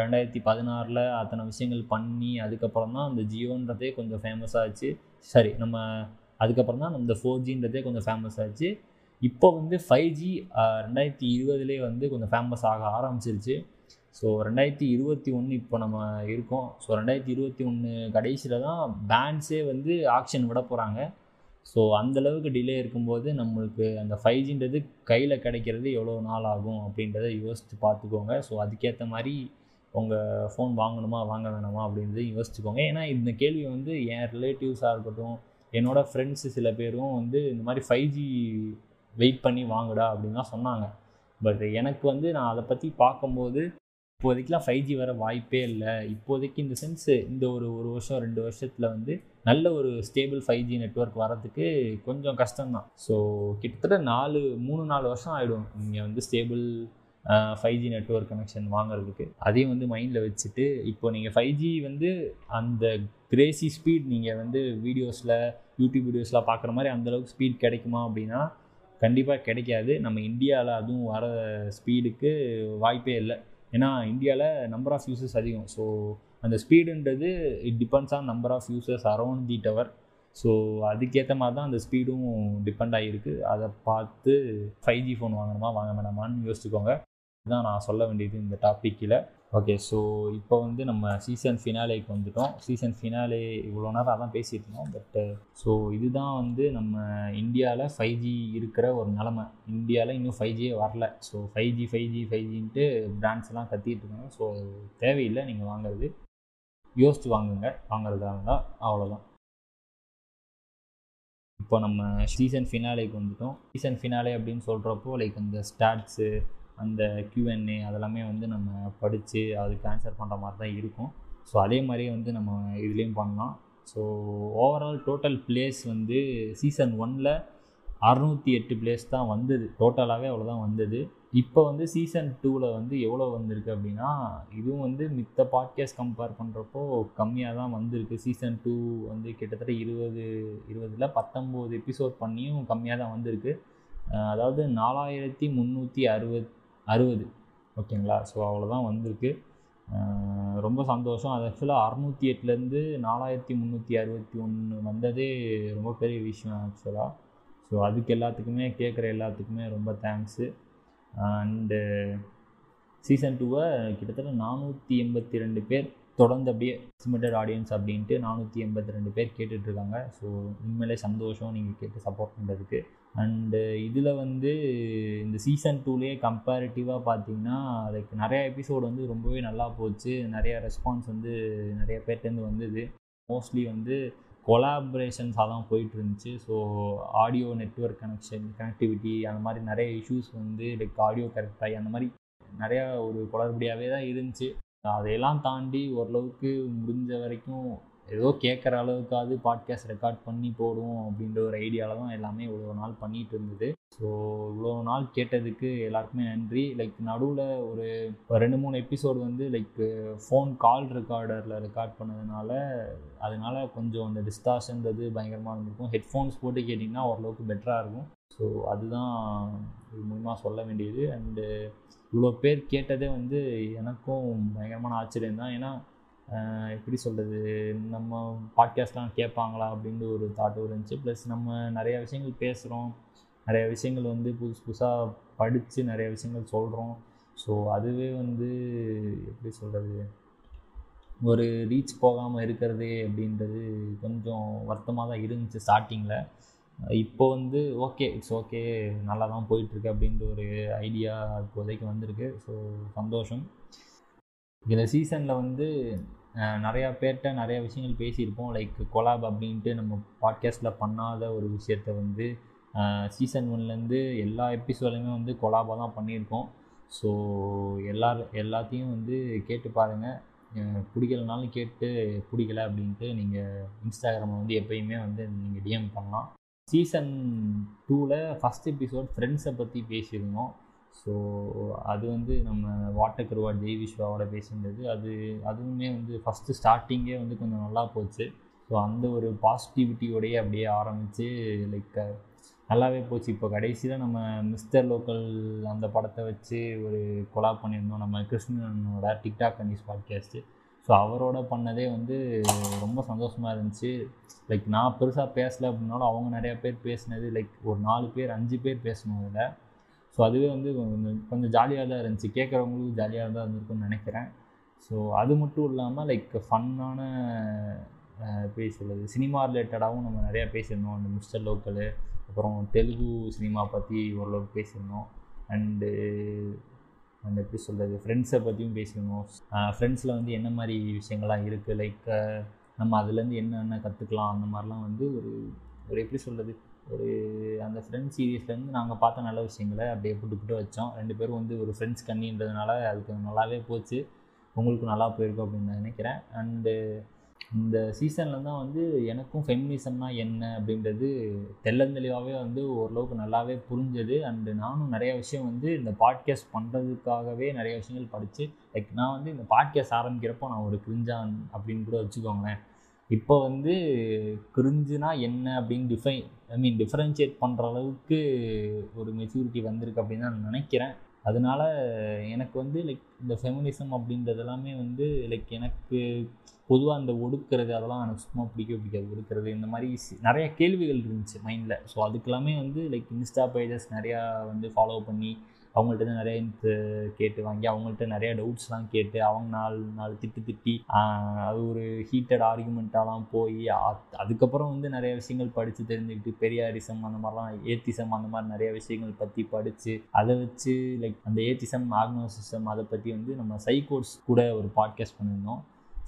2016 அத்தனை விஷயங்கள் பண்ணி அதுக்கப்புறம் தான் அந்த ஜியோன்றதே கொஞ்சம் ஃபேமஸ் ஆச்சு. அதுக்கப்புறம் தான் இந்த 4Gன்றதே கொஞ்சம் ஃபேமஸ் ஆச்சு. இப்போ வந்து 5G 2020 வந்து கொஞ்சம் ஃபேமஸ் ஆக ஆரம்பிச்சிருச்சு. ஸோ 2021 இப்போ நம்ம இருக்கோம். ஸோ 2021 கடைசியில் தான் பேண்ட்ஸே வந்து ஆக்ஷன் விட போகிறாங்க. ஸோ அந்தளவுக்கு டிலே இருக்கும்போது நம்மளுக்கு அந்த 5Gன்றது கையில் கிடைக்கிறது எவ்வளோ நாள் ஆகும் அப்படின்றத யோசித்து பார்த்துக்கோங்க. ஸோ அதுக்கேற்ற மாதிரி உங்கள் ஃபோன் வாங்கணுமா வாங்க வேணாமா அப்படின்றத யோசிச்சுக்கோங்க. ஏன்னா இந்த கேள்வி வந்து என் ரிலேட்டிவ்ஸாக இருக்கட்டும், என்னோடய ஃப்ரெண்ட்ஸு சில பேரும் வந்து இந்த மாதிரி 5G வெயிட் பண்ணி வாங்குடா அப்படின்லாம் சொன்னாங்க. பட் எனக்கு வந்து நான் அதை பற்றி பார்க்கும்போது இப்போதைக்கெலாம் 5G வர வாய்ப்பே இல்லை. இப்போதைக்கு இந்த சென்ஸு இந்த ஒரு வருஷம் 2 வருஷத்தில் வந்து நல்ல ஒரு ஸ்டேபிள் 5G நெட்வொர்க் வரதுக்கு கொஞ்சம் கஷ்டம்தான். ஸோ கிட்டத்தட்ட 3-4 வருஷம் ஆகிடும் நீங்கள் வந்து ஸ்டேபிள் 5G நெட்வொர்க் கனெக்ஷன் வாங்குறதுக்கு. அதையும் வந்து மைண்டில் வச்சுட்டு இப்போ நீங்கள் 5G வந்து அந்த கிரேசி ஸ்பீட் நீங்கள் வந்து வீடியோஸில் யூடியூப் வீடியோஸில் பார்க்குற மாதிரி அந்தளவுக்கு ஸ்பீட் கிடைக்குமா அப்படின்னா கண்டிப்பாக கிடைக்காது. நம்ம இந்தியாவில் அதுவும் வர ஸ்பீடுக்கு வாய்ப்பே இல்லை. ஏன்னா இந்தியாவில் நம்பர் ஆஃப் யூசர்ஸ் அதிகம். ஸோ அந்த ஸ்பீடுன்றது it depends on number of users around the tower. So அதுக்கேற்ற மாதிரி தான் அந்த ஸ்பீடும் டிபெண்ட் ஆகிருக்கு. அதை பார்த்து 5G ஃபோன் வாங்கணுமா வாங்க வேணாமான்னு யோசிச்சுக்கோங்க. இதுதான் நான் சொல்ல வேண்டியது இந்த டாப்பிக்கில். ஓகே, ஸோ இப்போ வந்து நம்ம சீசன் ஃபினாலேக்கு வந்துட்டோம். சீசன் ஃபினாலே இவ்வளோ நேரம் அதான் பேசிகிட்டு இருந்தோம். பட்டு ஸோ இதுதான் வந்து நம்ம இந்தியாவில் 5G இருக்கிற ஒரு நிலமை. இந்தியாவில் இன்னும் 5G வரல. ஸோ 5Gன்ட்டு பிராண்ட்ஸ்லாம் கத்திகிட்டு இருக்காங்க. ஸோ தேவையில்லை, நீங்கள் வாங்குறது யோசித்து வாங்குங்க, வாங்குறதா இருந்தால். அவ்வளோதான், இப்போ நம்ம சீசன் ஃபினாலேக்கு வந்துட்டோம். சீசன் ஃபினாலே அப்படின்னு சொல்கிறப்போ லைக் இந்த ஸ்டாட்ஸு அந்த Q&A அதெல்லாமே வந்து நம்ம படித்து அதுக்கு ஆன்சர் பண்ணுற மாதிரி தான் இருக்கும். ஸோ அதே மாதிரியே வந்து நம்ம இதுலேயும் பண்ணலாம். ஸோ ஓவரால் டோட்டல் பிளேஸ் வந்து சீசன் 1 608 பிளேஸ் தான் வந்தது டோட்டலாகவே, அவ்வளோதான் வந்தது. இப்போ வந்து சீசன் 2 வந்து எவ்வளோ வந்திருக்கு அப்படின்னா இதுவும் வந்து மித்த பாட்காஸ்ட் கம்பேர் பண்ணுறப்போ கம்மியாக தான் வந்திருக்கு. சீசன் 2 வந்து கிட்டத்தட்ட 19 எபிசோட் பண்ணியும் கம்மியாக தான் வந்திருக்கு. அதாவது 4360. ஓகேங்களா, ஸோ அவ்வளோதான் வந்திருக்கு. ரொம்ப சந்தோஷம். அது ஆக்சுவலாக 608லேருந்து 4361 வந்ததே ரொம்ப பெரிய விஷயம் ஆக்சுவலாக. ஸோ அதுக்கு எல்லாத்துக்குமே, கேட்குற எல்லாத்துக்குமே ரொம்ப தேங்க்ஸு. அண்டு சீசன் 2வை கிட்டத்தட்ட 482 பேர் தொடர்ந்து அப்படியே எஸ்டிமேட்டட் ஆடியன்ஸ் அப்படின்ட்டு 482 பேர் கேட்டுட்ருக்காங்க. ஸோ உண்மையிலே சந்தோஷம் நீங்கள் கேட்டு சப்போர்ட் பண்ணுறதுக்கு. அண்டு இதில் வந்து இந்த சீசன் 2லேயே கம்பேரிட்டிவாக பார்த்திங்கன்னா லைக் நிறையா எபிசோடு வந்து ரொம்பவே நல்லா போச்சு. நிறையா ரெஸ்பான்ஸ் வந்து நிறைய பேர்ட்டேருந்து வந்தது. மோஸ்ட்லி வந்து கொலாபரேஷன்ஸாக தான் போயிட்டுருந்துச்சு. ஸோ ஆடியோ நெட்வொர்க் கனெக்டிவிட்டி அந்த மாதிரி நிறைய இஷ்யூஸ் வந்து லைக் ஆடியோ கரெக்டாகி அந்த மாதிரி நிறையா ஒரு குளறுபடியாகவே தான் இருந்துச்சு. அதையெல்லாம் தாண்டி ஓரளவுக்கு முடிஞ்ச வரைக்கும் ஏதோ கேட்குற அளவுக்காவது பாட்காஸ்ட் ரெக்கார்ட் பண்ணி போடுவோம் அப்படின்ற ஒரு ஐடியாவில் தான் எல்லாமே இவ்வளோ நாள் பண்ணிகிட்டு இருந்தது. ஸோ இவ்வளோ நாள் கேட்டதுக்கு எல்லாருக்குமே நன்றி. லைக் நடுவில் ஒரு 2-3 எபிசோடு வந்து லைக் ஃபோன் கால் ரெக்கார்டரில் ரெக்கார்ட் பண்ணதுனால அதனால் கொஞ்சம் அந்த டிஸ்டார்ஷன்றது பயங்கரமாக இருந்திருக்கும். ஹெட்ஃபோன்ஸ் போட்டு கேட்டிங்கன்னா ஓரளவுக்கு பெட்டராக இருக்கும். ஸோ அதுதான் இது மூலமாக சொல்ல வேண்டியது. அண்டு இவ்வளோ பேர் கேட்டதே வந்து எனக்கும் பயங்கரமான ஆச்சரியம் தான். ஏன்னா எப்படி சொல்கிறது, நம்ம பாட்காஸ்ட்லாம் கேட்பாங்களா அப்படின்ற ஒரு தாட்டும் இருந்துச்சு. ப்ளஸ் நம்ம நிறையா விஷயங்கள் பேசுகிறோம், நிறையா விஷயங்கள் வந்து புதுசாக படித்து நிறையா விஷயங்கள் சொல்கிறோம். ஸோ அதுவே வந்து எப்படி சொல்கிறது, ஒரு ரீச் போகாமல் இருக்கிறது அப்படின்றது கொஞ்சம் வருத்தமாக தான் இருந்துச்சு ஸ்டார்டிங்கில். இப்போ வந்து ஓகே, இட்ஸ் ஓகே, நல்லா தான் போயிட்டுருக்கு அப்படின்ற ஒரு ஐடியா இப்போதைக்கு வந்திருக்கு. ஸோ சந்தோஷம். இந்த சீசனில் வந்து நிறையா பேர்கிட்ட நிறையா விஷயங்கள் பேசியிருப்போம். லைக் கொலாப் அப்படின்ட்டு நம்ம பாட்காஸ்ட்டில் பண்ணாத ஒரு விஷயத்த வந்து சீசன் 1லேருந்து எல்லா எபிசோட்லையுமே வந்து கொலாபாக தான் பண்ணியிருக்கோம். ஸோ எல்லாத்தையும் வந்து கேட்டு பாருங்கள். பிடிக்கலனாலும் கேட்டு பிடிக்கல அப்படின்ட்டு நீங்கள் இன்ஸ்டாகிராமில் வந்து எப்பயுமே வந்து நீங்கள் டிஎம் பண்ணலாம். சீசன் 2வில் ஃபஸ்ட் எபிசோட் ஃப்ரெண்ட்ஸை பற்றி பேசியிருந்தோம். ஸோ அது வந்து நம்ம வாட்டக்கருவா ஜெய் விஸ்வாவோட பேசியிருந்தது. அதுவுமே வந்து ஃபஸ்ட்டு ஸ்டார்டிங்கே வந்து கொஞ்சம் நல்லா போச்சு. ஸோ அந்த ஒரு பாசிட்டிவிட்டியோடையே அப்படியே ஆரம்பித்து லைக் நல்லாவே போச்சு. இப்போ கடைசியில் நம்ம மிஸ்டர் லோக்கல் அந்த படத்தை வச்சு ஒரு கொலாப் பண்ணியிருந்தோம். நம்ம கிருஷ்ணனோட TikTok and news podcast. So அவரோட பண்ணதே வந்து ரொம்ப சந்தோஷமாக இருந்துச்சு. லைக் நான் பெருசாக பேசலை அப்படின்னாலும் அவங்க நிறையா பேர் பேசினது லைக் ஒரு 4 பேர் 5 பேர் பேசணும் அதில். ஸோ அதுவே வந்து கொஞ்சம் ஜாலியாக தான் இருந்துச்சு. கேட்குறவங்களுக்கும் ஜாலியாக தான் இருந்திருக்குன்னு நினைக்கிறேன். ஸோ அது மட்டும் இல்லாமல் லைக் ஃபன்னான எப்படி சொல்கிறது, சினிமா ரிலேட்டடாகவும் நம்ம நிறையா பேசியிருந்தோம். அந்த மிஸ்டர் லோக்கல், அப்புறம் தெலுங்கு சினிமா பற்றி ஓரளவுக்கு பேசியிருந்தோம். அண்ட் எப்படி சொல்கிறது, ஃப்ரெண்ட்ஸை பற்றியும் பேசணும். ஃப்ரெண்ட்ஸில் வந்து என்ன மாதிரி விஷயங்கள்லாம் இருக்குது, லைக் நம்ம அதுலேருந்து என்னென்ன கற்றுக்கலாம், அந்த மாதிரிலாம் வந்து ஒரு எப்படி சொல்கிறது, ஒரு அந்த ஃப்ரெண்ட்ஸ் சீரீஸ்லேருந்து நாங்கள் பார்த்த நல்ல விஷயங்களை அப்படியே போட்டுக்கிட்டு வச்சோம். 2 பேரும் வந்து ஒரு ஃப்ரெண்ட்ஸ் கண்ணின்றதுனால அதுக்கு நல்லாவே போச்சு. உங்களுக்கும் நல்லா போயிருக்கும் அப்படின்னு நான் நினைக்கிறேன். அண்டு இந்த சீசனில் தான் வந்து எனக்கும் ஃபெமினிசம்னா என்ன அப்படின்றது தெள்ளந்தெளிவாகவே வந்து ஓரளவுக்கு நல்லாவே புரிஞ்சது. அண்டு நானும் நிறையா விஷயம் வந்து இந்த பாட்காஸ்ட் பண்ணுறதுக்காகவே நிறைய விஷயங்கள் படித்து லைக் நான் வந்து இந்த பாட்காஸ்ட் ஆரம்பிக்கிறப்போ நான் ஒரு கிரிஞ்சான் அப்படின்னு கூட வச்சுக்கோங்களேன். இப்போ வந்து கிரிஞ்சுனா என்ன அப்படின்னு டிஃப்ரென்ஷியேட் பண்ணுற அளவுக்கு ஒரு மெச்சூரிட்டி வந்திருக்கு அப்படின்னு நான் நினைக்கிறேன். அதனால் எனக்கு வந்து லைக் இந்த ஃபெமினிசம் அப்படின்றது எல்லாமே வந்து லைக் எனக்கு பொதுவாக அந்த ஒடுக்கிறது அதெல்லாம் எனக்கு சும்மா பிடிக்காது. ஒடுக்கிறது இந்த மாதிரி நிறையா கேள்விகள் இருந்துச்சு மைண்டில். ஸோ அதுக்கெல்லாமே வந்து லைக் இன்ஸ்டா பேஜஸ் நிறையா வந்து ஃபாலோ பண்ணி அவங்கள்ட்ட நிறையா கேட்டு வாங்கி அவங்கள்ட்ட நிறையா டவுட்ஸ்லாம் கேட்டு அவங்க 4 திட்டி அது ஒரு ஹீட்டட் ஆர்குமெண்ட்டாலாம் போய் அதுக்கப்புறம் வந்து நிறைய விஷயங்கள் படித்து தெரிஞ்சுக்கிட்டு பெரியாரிசம் அந்த மாதிரிலாம் ஏத்திசம் அந்த மாதிரி நிறைய விஷயங்கள் பற்றி படித்து அதை வச்சு லைக் அந்த ஏத்திசம் ஆக்னோசிசம் அதை பற்றி வந்து நம்ம சைகோட்ஸ் கூட ஒரு பாட்காஸ்ட் பண்ணியிருந்தோம்.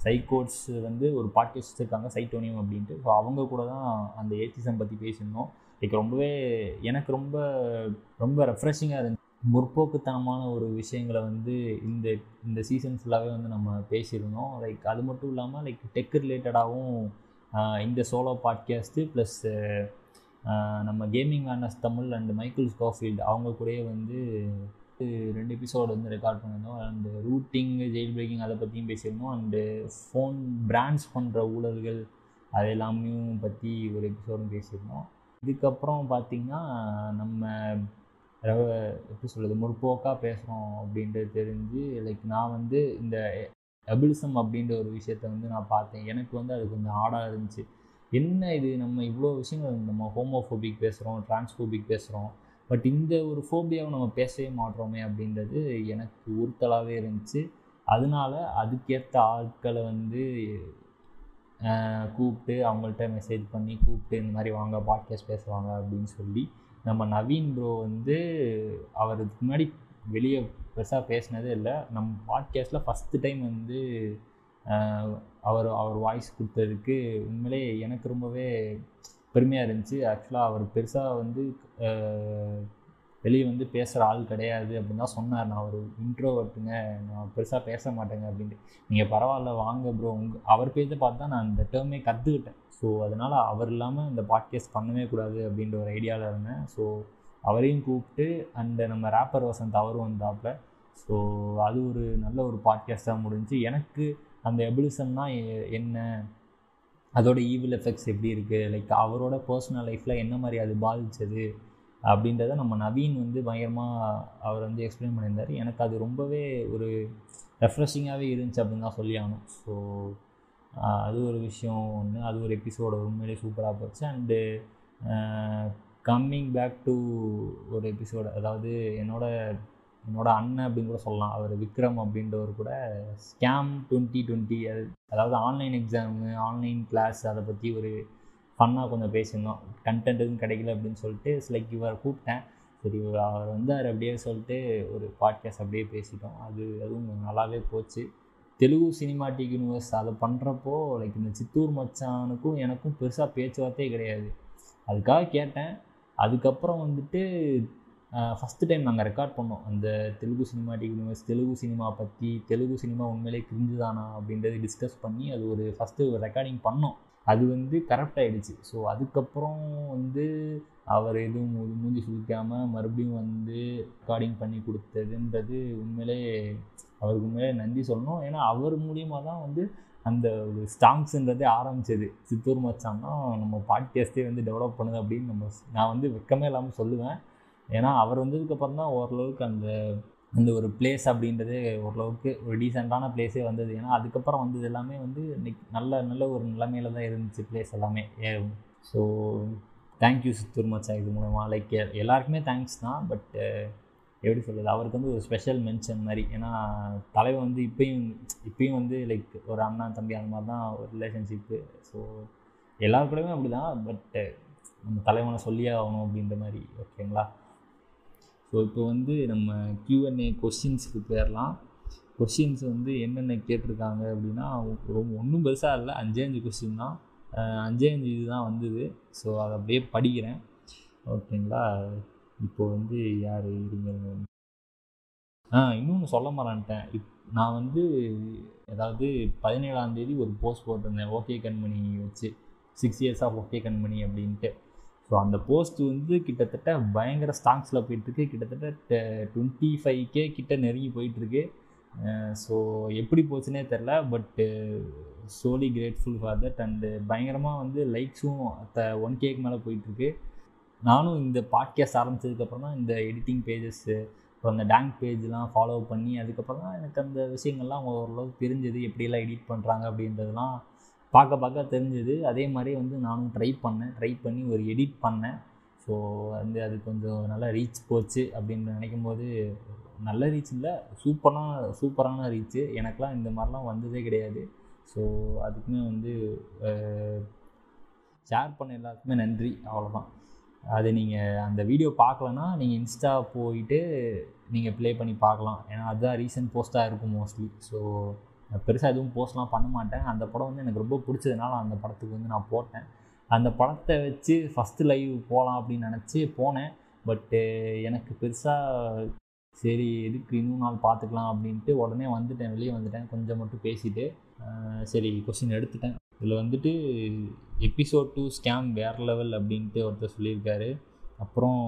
சைகோட்ஸ் வந்து ஒரு பாட்காஸ்ட் இருக்காங்க சைட்டோனியம் அப்படின்ட்டு. ஸோ அவங்க கூட தான் அந்த ஏத்திசம் பற்றி பேசியிருந்தோம். லைக் ரொம்பவே எனக்கு ரொம்ப ரொம்ப ரெஃப்ரெஷிங்காக இருந்துச்சு. முற்போக்குத்தனமான ஒரு விஷயங்களை வந்து இந்த சீசன் ஃபுல்லாகவே வந்து நம்ம பேசியிருந்தோம். லைக் அது மட்டும் இல்லாமல் லைக் டெக் ரிலேட்டடாகவும் இந்த சோலோ பாட்காஸ்ட்டு ப்ளஸ் நம்ம கேமிங் ஆனஸ் தமிழ் அண்ட் மைக்கேல் ஸ்காஃபீல்டு அவங்க கூடயே வந்து 2 எபிசோடு வந்து ரெக்கார்ட் பண்ணியிருந்தோம். அண்டு ரூட்டிங், ஜெயில் பிரேக்கிங் அதை பற்றியும் பேசியிருந்தோம். அண்டு ஃபோன் பிராண்ட்ஸ் பண்ணுற ஊழல்கள் அது எல்லாமே பற்றி ஒரு எபிசோடும் பேசியிருந்தோம். இதுக்கப்புறம் பார்த்திங்கன்னா நம்ம எப்படி சொல்கிறது முற்போக்காக பேசுகிறோம் அப்படின்றது தெரிஞ்சு லைக் நான் வந்து இந்த டபுள்சம் அப்படின்ற ஒரு விஷயத்த வந்து நான் பார்த்தேன். எனக்கு வந்து அது கொஞ்சம் ஆடாக இருந்துச்சு. என்ன இது, நம்ம இவ்வளோ விஷயங்கள் நம்ம ஹோமோஃபோபிக் பேசுகிறோம், டிரான்ஸ்ஃபோபிக் பேசுகிறோம், பட் இந்த ஒரு ஃபோபியாவை நம்ம பேசவே மாட்டோமே அப்படின்றது எனக்கு உறுத்தலாகவே இருந்துச்சு. அதனால அதுக்கேற்ற ஆட்களை வந்து கூப்பிட்டு அவங்கள்ட்ட மெசேஜ் பண்ணி கூப்பிட்டு இந்த மாதிரி வாங்க பாட்காஸ்ட் பேசுவாங்க அப்படின்னு சொல்லி, நம்ம நவீன் ப்ரோ வந்து அவர் இதுக்கு முன்னாடி வெளியே பெருசாக பேசினதே இல்லை. நம்ம பாட்காஸ்ட்டில் ஃபஸ்ட்டு டைம் வந்து அவர் வாய்ஸ் கொடுத்ததுக்கு உண்மையிலே எனக்கு ரொம்பவே பெருமையாக இருந்துச்சு. ஆக்சுவலாக அவர் பெருசாக வந்து வெளியே வந்து பேசுகிற ஆள் கிடையாது அப்படின்னு தான் சொன்னார். நான் ஒரு இன்ட்ரோவர்ட்டுங்க, நான் பெருசாக பேச மாட்டேங்க அப்படின்ட்டு. நீங்கள் பரவாயில்ல வாங்க ப்ரோ, உங்கள் அவர் பேச பார்த்து தான் நான் இந்த டேர்மே கற்றுக்கிட்டேன். ஸோ அதனால் அவர் இல்லாமல் இந்த பாட்காஸ்ட் பண்ணவே கூடாது அப்படின்ற ஒரு ஐடியாவில் இருந்தேன். ஸோ அவரையும் கூப்பிட்டு அண்ட் நம்ம ராப்பர் வசந்த் அவரும் வந்தாப்பில், ஸோ அது ஒரு நல்ல ஒரு பாட்காஸ்ட்டாக முடிஞ்சு. எனக்கு அந்த எபிலிசம்னா என்ன, அதோட ஈவில் எஃபெக்ட்ஸ் எப்படி இருக்குது, லைக் அவரோட பர்சனல் லைஃப்பில் என்ன மாதிரி அது பாதித்தது அப்படின்றத நம்ம நவீன் வந்து பயங்கரமாக அவர் வந்து எக்ஸ்பிளைன் பண்ணியிருந்தார். எனக்கு அது ரொம்பவே ஒரு ரெஃப்ரெஷிங்காகவே இருந்துச்சு அப்படின்னு தான் சொல்லி ஆகணும். ஸோ அது ஒரு விஷயம் ஒன்று, அது ஒரு எபிசோடு உண்மையிலே சூப்பராக போச்சு. அண்டு கம்மிங் பேக் டு ஒரு எபிசோடு, அதாவது என்னோடய அண்ணன் அப்படின்னு கூட சொல்லலாம், அவர் விக்ரம் அப்படின்றவர் கூட ஸ்கேம் 2020, அதாவது ஆன்லைன் எக்ஸாமு ஆன்லைன் கிளாஸ் அதை பற்றி ஒரு ஃபன்னாக கொஞ்சம் பேசியிருந்தோம். கண்டென்ட் எதுவும் கிடைக்கல அப்படின்னு சொல்லிட்டு லைக் இவரை கூப்பிட்டேன். சரி அவர் வந்தார் அப்படியே சொல்லிட்டு ஒரு பாட்காஸ்ட் அப்படியே பேசிட்டோம். அதுவும் நல்லாவே போச்சு. தெலுங்கு சினிமாட்டிக் யூனிவர்ஸ் அதை பண்ணுறப்போ லைக் இந்த சித்தூர் மச்சானுக்கும் எனக்கும் பெருசாக பேச்சுவார்த்தையே கிடையாது. அதுக்காக கேட்டேன். அதுக்கப்புறம் வந்துட்டு ஃபஸ்ட்டு டைம் நாங்கள் ரெக்கார்ட் பண்ணோம் அந்த Telugu cinematic universe, Telugu cinema பற்றி, தெலுங்கு சினிமா உண்மையிலே கிரிஞ்சுதானா அப்படின்றது டிஸ்கஸ் பண்ணி அது ஒரு ஃபஸ்ட்டு ஒரு ரெக்கார்டிங் பண்ணோம். அது வந்து கரெக்ட் ஆகிடுச்சு. ஸோ அதுக்கப்புறம் வந்து அவர் எதுவும் மூஞ்சி சுழிக்காமல் மறுபடியும் வந்து ரெக்கார்டிங் பண்ணி கொடுத்ததுன்றது உண்மையிலே அவருக்கு உண்மையிலே நன்றி சொல்லணும். ஏன்னா அவர் மூலியமாக தான் வந்து அந்த ஒரு ஸ்டாங்ஸ்ன்றதே ஆரம்பித்தது. சித்தூர் மச்சான்னா நம்ம பாட்காஸ்ட்டே வந்து டெவலப் பண்ணுது அப்படின்னு நான் வந்து வெக்கமே இல்லாமல் சொல்லுவேன். ஏன்னா அவர் வந்ததுக்கப்புறம் தான் ஓரளவுக்கு அந்த அந்த ஒரு பிளேஸ் அப்படின்றது ஓரளவுக்கு ஒரு டீசெண்டான பிளேஸே வந்தது. ஏன்னா அதுக்கப்புறம் வந்தது எல்லாமே வந்து இன்னைக்கு நல்ல நல்ல ஒரு நிலைமையில தான் இருந்துச்சு பிளேஸ் எல்லாமே. ஸோ தேங்க்யூ சித்தூர் மச்சா இது மூலமாக. லைக் எல்லாருக்குமே தேங்க்ஸ் தான், பட் எப்படி சொல்கிறது, அவருக்கு வந்து ஒரு ஸ்பெஷல் மென்ஷன் மாதிரி. ஏன்னா தலைவர் வந்து இப்பயும் வந்து லைக் ஒரு அண்ணா தம்பி அந்த மாதிரி தான் ஒரு ரிலேஷன்ஷிப்பு. ஸோ எல்லாரு கூடயுமே அப்படி தான், பட் நம்ம தலைவனை சொல்லியே ஆகணும் அப்படின்ற மாதிரி. ஓகேங்களா? ஸோ இப்போ வந்து நம்ம கியூஎன்ஏ கொஸ்டின்ஸுக்கு போயிடலாம். கொஸ்டின்ஸ் வந்து என்னென்ன கேட்டிருக்காங்க அப்படின்னா, ரொம்ப ஒன்றும் பெருசாக இல்லை, 5 கொஸ்டின் தான், 5 இது தான் வந்தது. ஸோ அதை அப்படியே படிக்கிறேன். ஓகேங்களா? இப்போ வந்து யார் இருங்க, இன்னொன்று சொல்ல மாட்டேன். நான் வந்து அதாவது 17ஆம் தேதி ஒரு போஸ்ட் போட்டிருந்தேன் ஓகே கண்மணி வச்சு, 6 years ஆஃப் ஓகே கண்மணி அப்படின்ட்டு. ஸோ அந்த போஸ்ட் வந்து கிட்டத்தட்ட பயங்கர ஸ்டாங்ஸில் போயிட்டுருக்கு. கிட்டத்தட்ட 25K கிட்ட நெருங்கி போயிட்டுருக்கு. ஸோ எப்படி போச்சுன்னே தெரில, but solely grateful for that. And பயங்கரமாக வந்து லைக்ஸும் 1Kக்கு மேலே போயிட்டுருக்கு. நானும் இந்த பாட்காஸ்ட் ஆரம்பித்ததுக்கப்புறம் தான் இந்த எடிட்டிங் பேஜஸ்ஸு அப்புறம் அந்த டேங்க் பேஜ்லாம் ஃபாலோ பண்ணி அதுக்கப்புறம் தான் எனக்கு அந்த விஷயங்கள்லாம் ஓரளவுக்கு தெரிஞ்சது, எப்படிலாம் எடிட் பண்ணுறாங்க அப்படின்றதுலாம் பார்க்க தெரிஞ்சது. அதே மாதிரி வந்து நானும் ட்ரை பண்ணி ஒரு எடிட் பண்ணேன். ஸோ வந்து அது கொஞ்சம் நல்லா ரீச் போச்சு அப்படின்னு நினைக்கும் போது, நல்ல ரீச் இல்லை, சூப்பரான ரீச்சு. எனக்கெலாம் இந்த மாதிரிலாம் வந்ததே கிடையாது. ஸோ அதுக்குமே வந்து ஷேர் பண்ண எல்லாருக்குமே நன்றி. அவ்வளோதான். அது நீங்கள் அந்த வீடியோ பார்க்கலன்னா நீங்கள் இன்ஸ்டா போயிட்டு நீங்கள் ப்ளே பண்ணி பார்க்கலாம். ஏன்னா அதுதான் ரீசன்ட் போஸ்ட்டாக இருக்கும் மோஸ்ட்லி. ஸோ பெருசாக எதுவும் போஸ்ட்லாம் பண்ண மாட்டேன். அந்த படம் வந்து எனக்கு ரொம்ப பிடிச்சதுனால அந்த படத்துக்கு வந்து நான் போட்டேன். அந்த படத்தை வச்சு ஃபஸ்ட்டு லைவ் போகலாம் அப்படின்னு நினச்சி போனேன். பட்டு எனக்கு பெருசாக சரி எதுக்கு இன்னும் நாள் பார்த்துக்கலாம் அப்படின்ட்டு உடனே வந்துட்டேன், வெளியே வந்துட்டேன். கொஞ்சம் மட்டும் பேசிட்டு சரி கொஸ்டின் எடுத்துட்டேன். இதில் வந்துட்டு எபிசோட் 2 ஸ்கேம் வேறு லெவல் அப்படின்ட்டு ஒருத்தர் சொல்லியிருக்காரு. அப்புறம்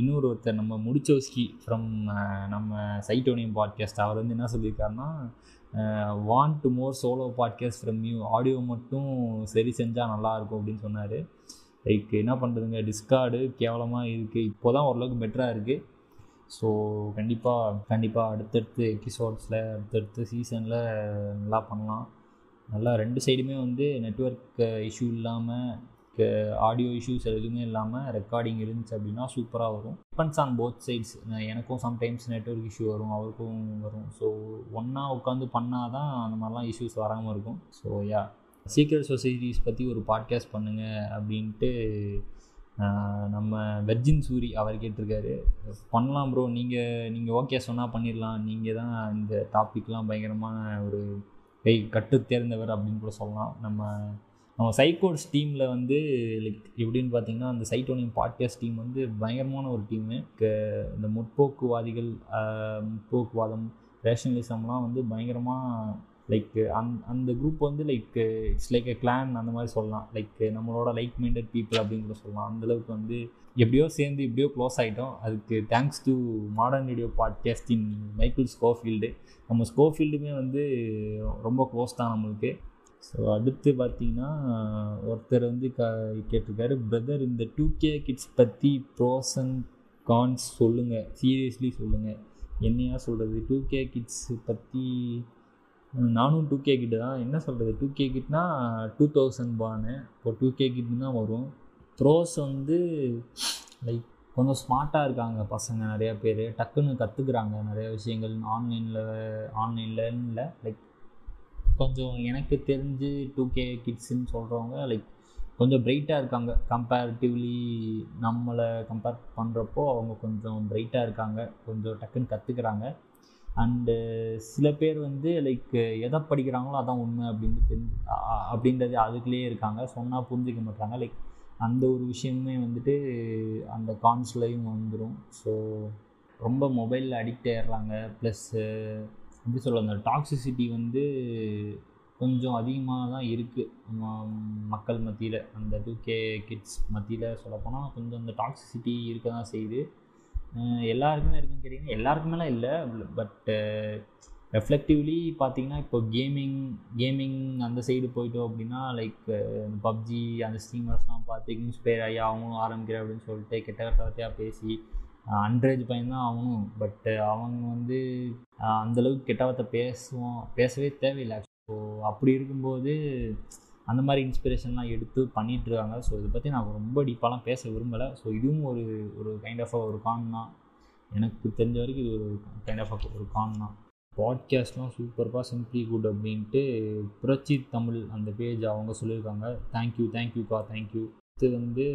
இன்னொரு ஒருத்தர் நம்ம முடிச்சோஸ்கி ஃப்ரம் நம்ம சைட்டோனியம் பாட்காஸ்ட், அவர் வந்து என்ன சொல்லியிருக்காருன்னா, want to more solo podcast from you, audio மட்டும் சரி செஞ்சால் நல்லாயிருக்கும் அப்படின்னு சொன்னார். லைக் என்ன பண்ணுறதுங்க, டிஸ்கார்டு கேவலமாக இருக்குது, இப்போ தான் ஓரளவுக்கு பெட்டராக இருக்குது. ஸோ கண்டிப்பாக அடுத்தடுத்து எபிசோட்ஸில் அடுத்தடுத்து சீசனில் நல்லா பண்ணலாம். நல்லா ரெண்டு சைடுமே வந்து நெட்வொர்க் இஷ்யூ இல்லாமல், ஆடியோ இஷ்யூஸ் எதுவுமே இல்லாமல் ரெக்கார்டிங் இருந்துச்சு அப்படின்னா சூப்பராக வரும். Depends on both sides. எனக்கும் சம்டைம்ஸ் நெட்வொர்க் இஷ்யூ வரும், அவருக்கும் வரும். ஸோ ஒன்றா உட்காந்து பண்ணால் தான் அந்த மாதிரிலாம் இஷ்யூஸ் வராமல் இருக்கும். ஸோ யா, சீக்ரெட் சொசைட்டிஸ் பற்றி ஒரு பாட்காஸ்ட் பண்ணுங்கள் அப்படின்ட்டு நம்ம வெர்ஜின் சூரி அவர் கேட்டிருக்காரு. பண்ணலாம் ப்ரோ, நீங்கள் ஓகே சொன்னால் பண்ணிடலாம். நீங்கள் தான் இந்த டாப்பிக்லாம் பயங்கரமான ஒரு கை கட்டு தேர்ந்தவர் அப்படின்னு கூட சொல்லலாம். நம்ம சைக்கோட்ஸ் டீமில் வந்து லைக் எப்படின்னு பார்த்தீங்கன்னா, அந்த சைட்டோனியம் பாட்காஸ்ட் டீம் வந்து பயங்கரமான ஒரு டீமு. இந்த முற்போக்குவாதிகள், முற்போக்குவாதம், ரேஷனலிசம்லாம் வந்து பயங்கரமாக லைக் அந்த குரூப் வந்து like it's like a clan அந்த மாதிரி சொல்லலாம். லைக் நம்மளோட லைக் மைண்டட் பீப்புள் அப்படின்னு கூட சொல்லலாம். அந்தளவுக்கு வந்து எப்படியோ சேர்ந்து எப்படியோ க்ளோஸ் ஆகிட்டோம். அதுக்கு thanks to modern radio podcast in Michael Scofield. நம்ம ஸ்கோஃபீல்டுமே வந்து ரொம்ப க்ளோஸ் தான் நம்மளுக்கு. ஸோ அடுத்து பார்த்திங்கன்னா, ஒருத்தர் வந்து கேட்டிருக்காரு, பிரதர் இந்த 2K கிட்ஸ் பற்றி ப்ரோஸ் அண்ட் கான்ஸ் சொல்லுங்கள், சீரியஸ்லி சொல்லுங்கள். என்னையா சொல்கிறது 2K கிட்ஸ் பற்றி? நானும் 2K கிட்டு தான். என்ன சொல்கிறது, 2K கிட்னா 2000 பானு, இப்போ 2K கிட்டு தான் வரும். ப்ரோஸ் வந்து லைக் கொஞ்சம் ஸ்மார்ட்டாக இருக்காங்க பசங்க, நிறையா பேர் டக்குன்னு கற்றுக்குறாங்க நிறையா விஷயங்கள் ஆன்லைனில் இல்லை. லைக் கொஞ்சம் எனக்கு தெரிஞ்சு 2K கிட்ஸுன்னு சொல்கிறவங்க லைக் கொஞ்சம் பிரைட்டாக இருக்காங்க. கம்பேரிட்டிவ்லி நம்மளை கம்பேர் பண்ணுறப்போ அவங்க கொஞ்சம் பிரைட்டாக இருக்காங்க, கொஞ்சம் டக்குன்னு கற்றுக்குறாங்க. அண்டு சில பேர் வந்து லைக் எதை படிக்கிறாங்களோ அதான் உண்மை அப்படின்றது அதுக்குள்ளேயே இருக்காங்க, சொன்னால் புரிஞ்சிக்க மாட்டாங்க. லைக் அந்த ஒரு விஷயமே வந்துட்டு அந்த கான்ஸ்லையும் வந்துடும். ஸோ ரொம்ப மொபைலில் அடிக்ட் ஆகிடுறாங்க. ப்ளஸ்ஸு எப்படி சொல்ல, அந்த டாக்ஸிசிட்டி வந்து கொஞ்சம் அதிகமாக தான் இருக்குது மக்கள் மத்தியில், அந்த 2K கிட்ஸ் மத்தியில் சொல்லப்போனால் கொஞ்சம் அந்த டாக்ஸிசிட்டி இருக்க தான் செய்யுது. எல்லாருக்குமே இருக்குன்னு கேட்டிங்கன்னா எல்லாருக்குமேலாம் இல்லை, பட்டு ரெஃப்ளெக்டிவ்லி பார்த்திங்கன்னா இப்போ கேமிங் அந்த சைடு போயிட்டோம் அப்படின்னா லைக் பப்ஜி அந்த ஸ்ட்ரீமர்ஸ்லாம் பார்த்து இன்ஸ்பயர் ஆகி அவங்களும் ஆரம்பிக்கிறேன் அப்படின்னு சொல்லிட்டு கெட்ட வார்த்தையாக பேசி, அண்டரேஜ் பையன்தான் அவனும், பட்டு அவங்க வந்து அந்தளவுக்கு கெட்ட வார்த்தை பேசவே தேவையில்லை. ஸோ அப்படி இருக்கும்போது அந்த மாதிரி இன்ஸ்பிரேஷன்லாம் எடுத்து பண்ணிகிட்ருக்காங்க. ஸோ இதை பற்றி நான் ரொம்ப டீப்பாலாம் பேச விரும்பலை. ஸோ இதுவும் ஒரு கைண்ட் ஆஃப் ஒரு கான் தான் எனக்கு தெரிஞ்ச வரைக்கும். இது ஒரு கைண்ட் ஆஃப் ஒரு கான் தான். பாட்காஸ்ட்லாம் சூப்பர்பாக சிம்பிளி குட் அப்படின்ட்டு புரட்சி தமிழ் அந்த பேஜ் அவங்க சொல்லியிருக்காங்க. தேங்க்யூ. இது வந்து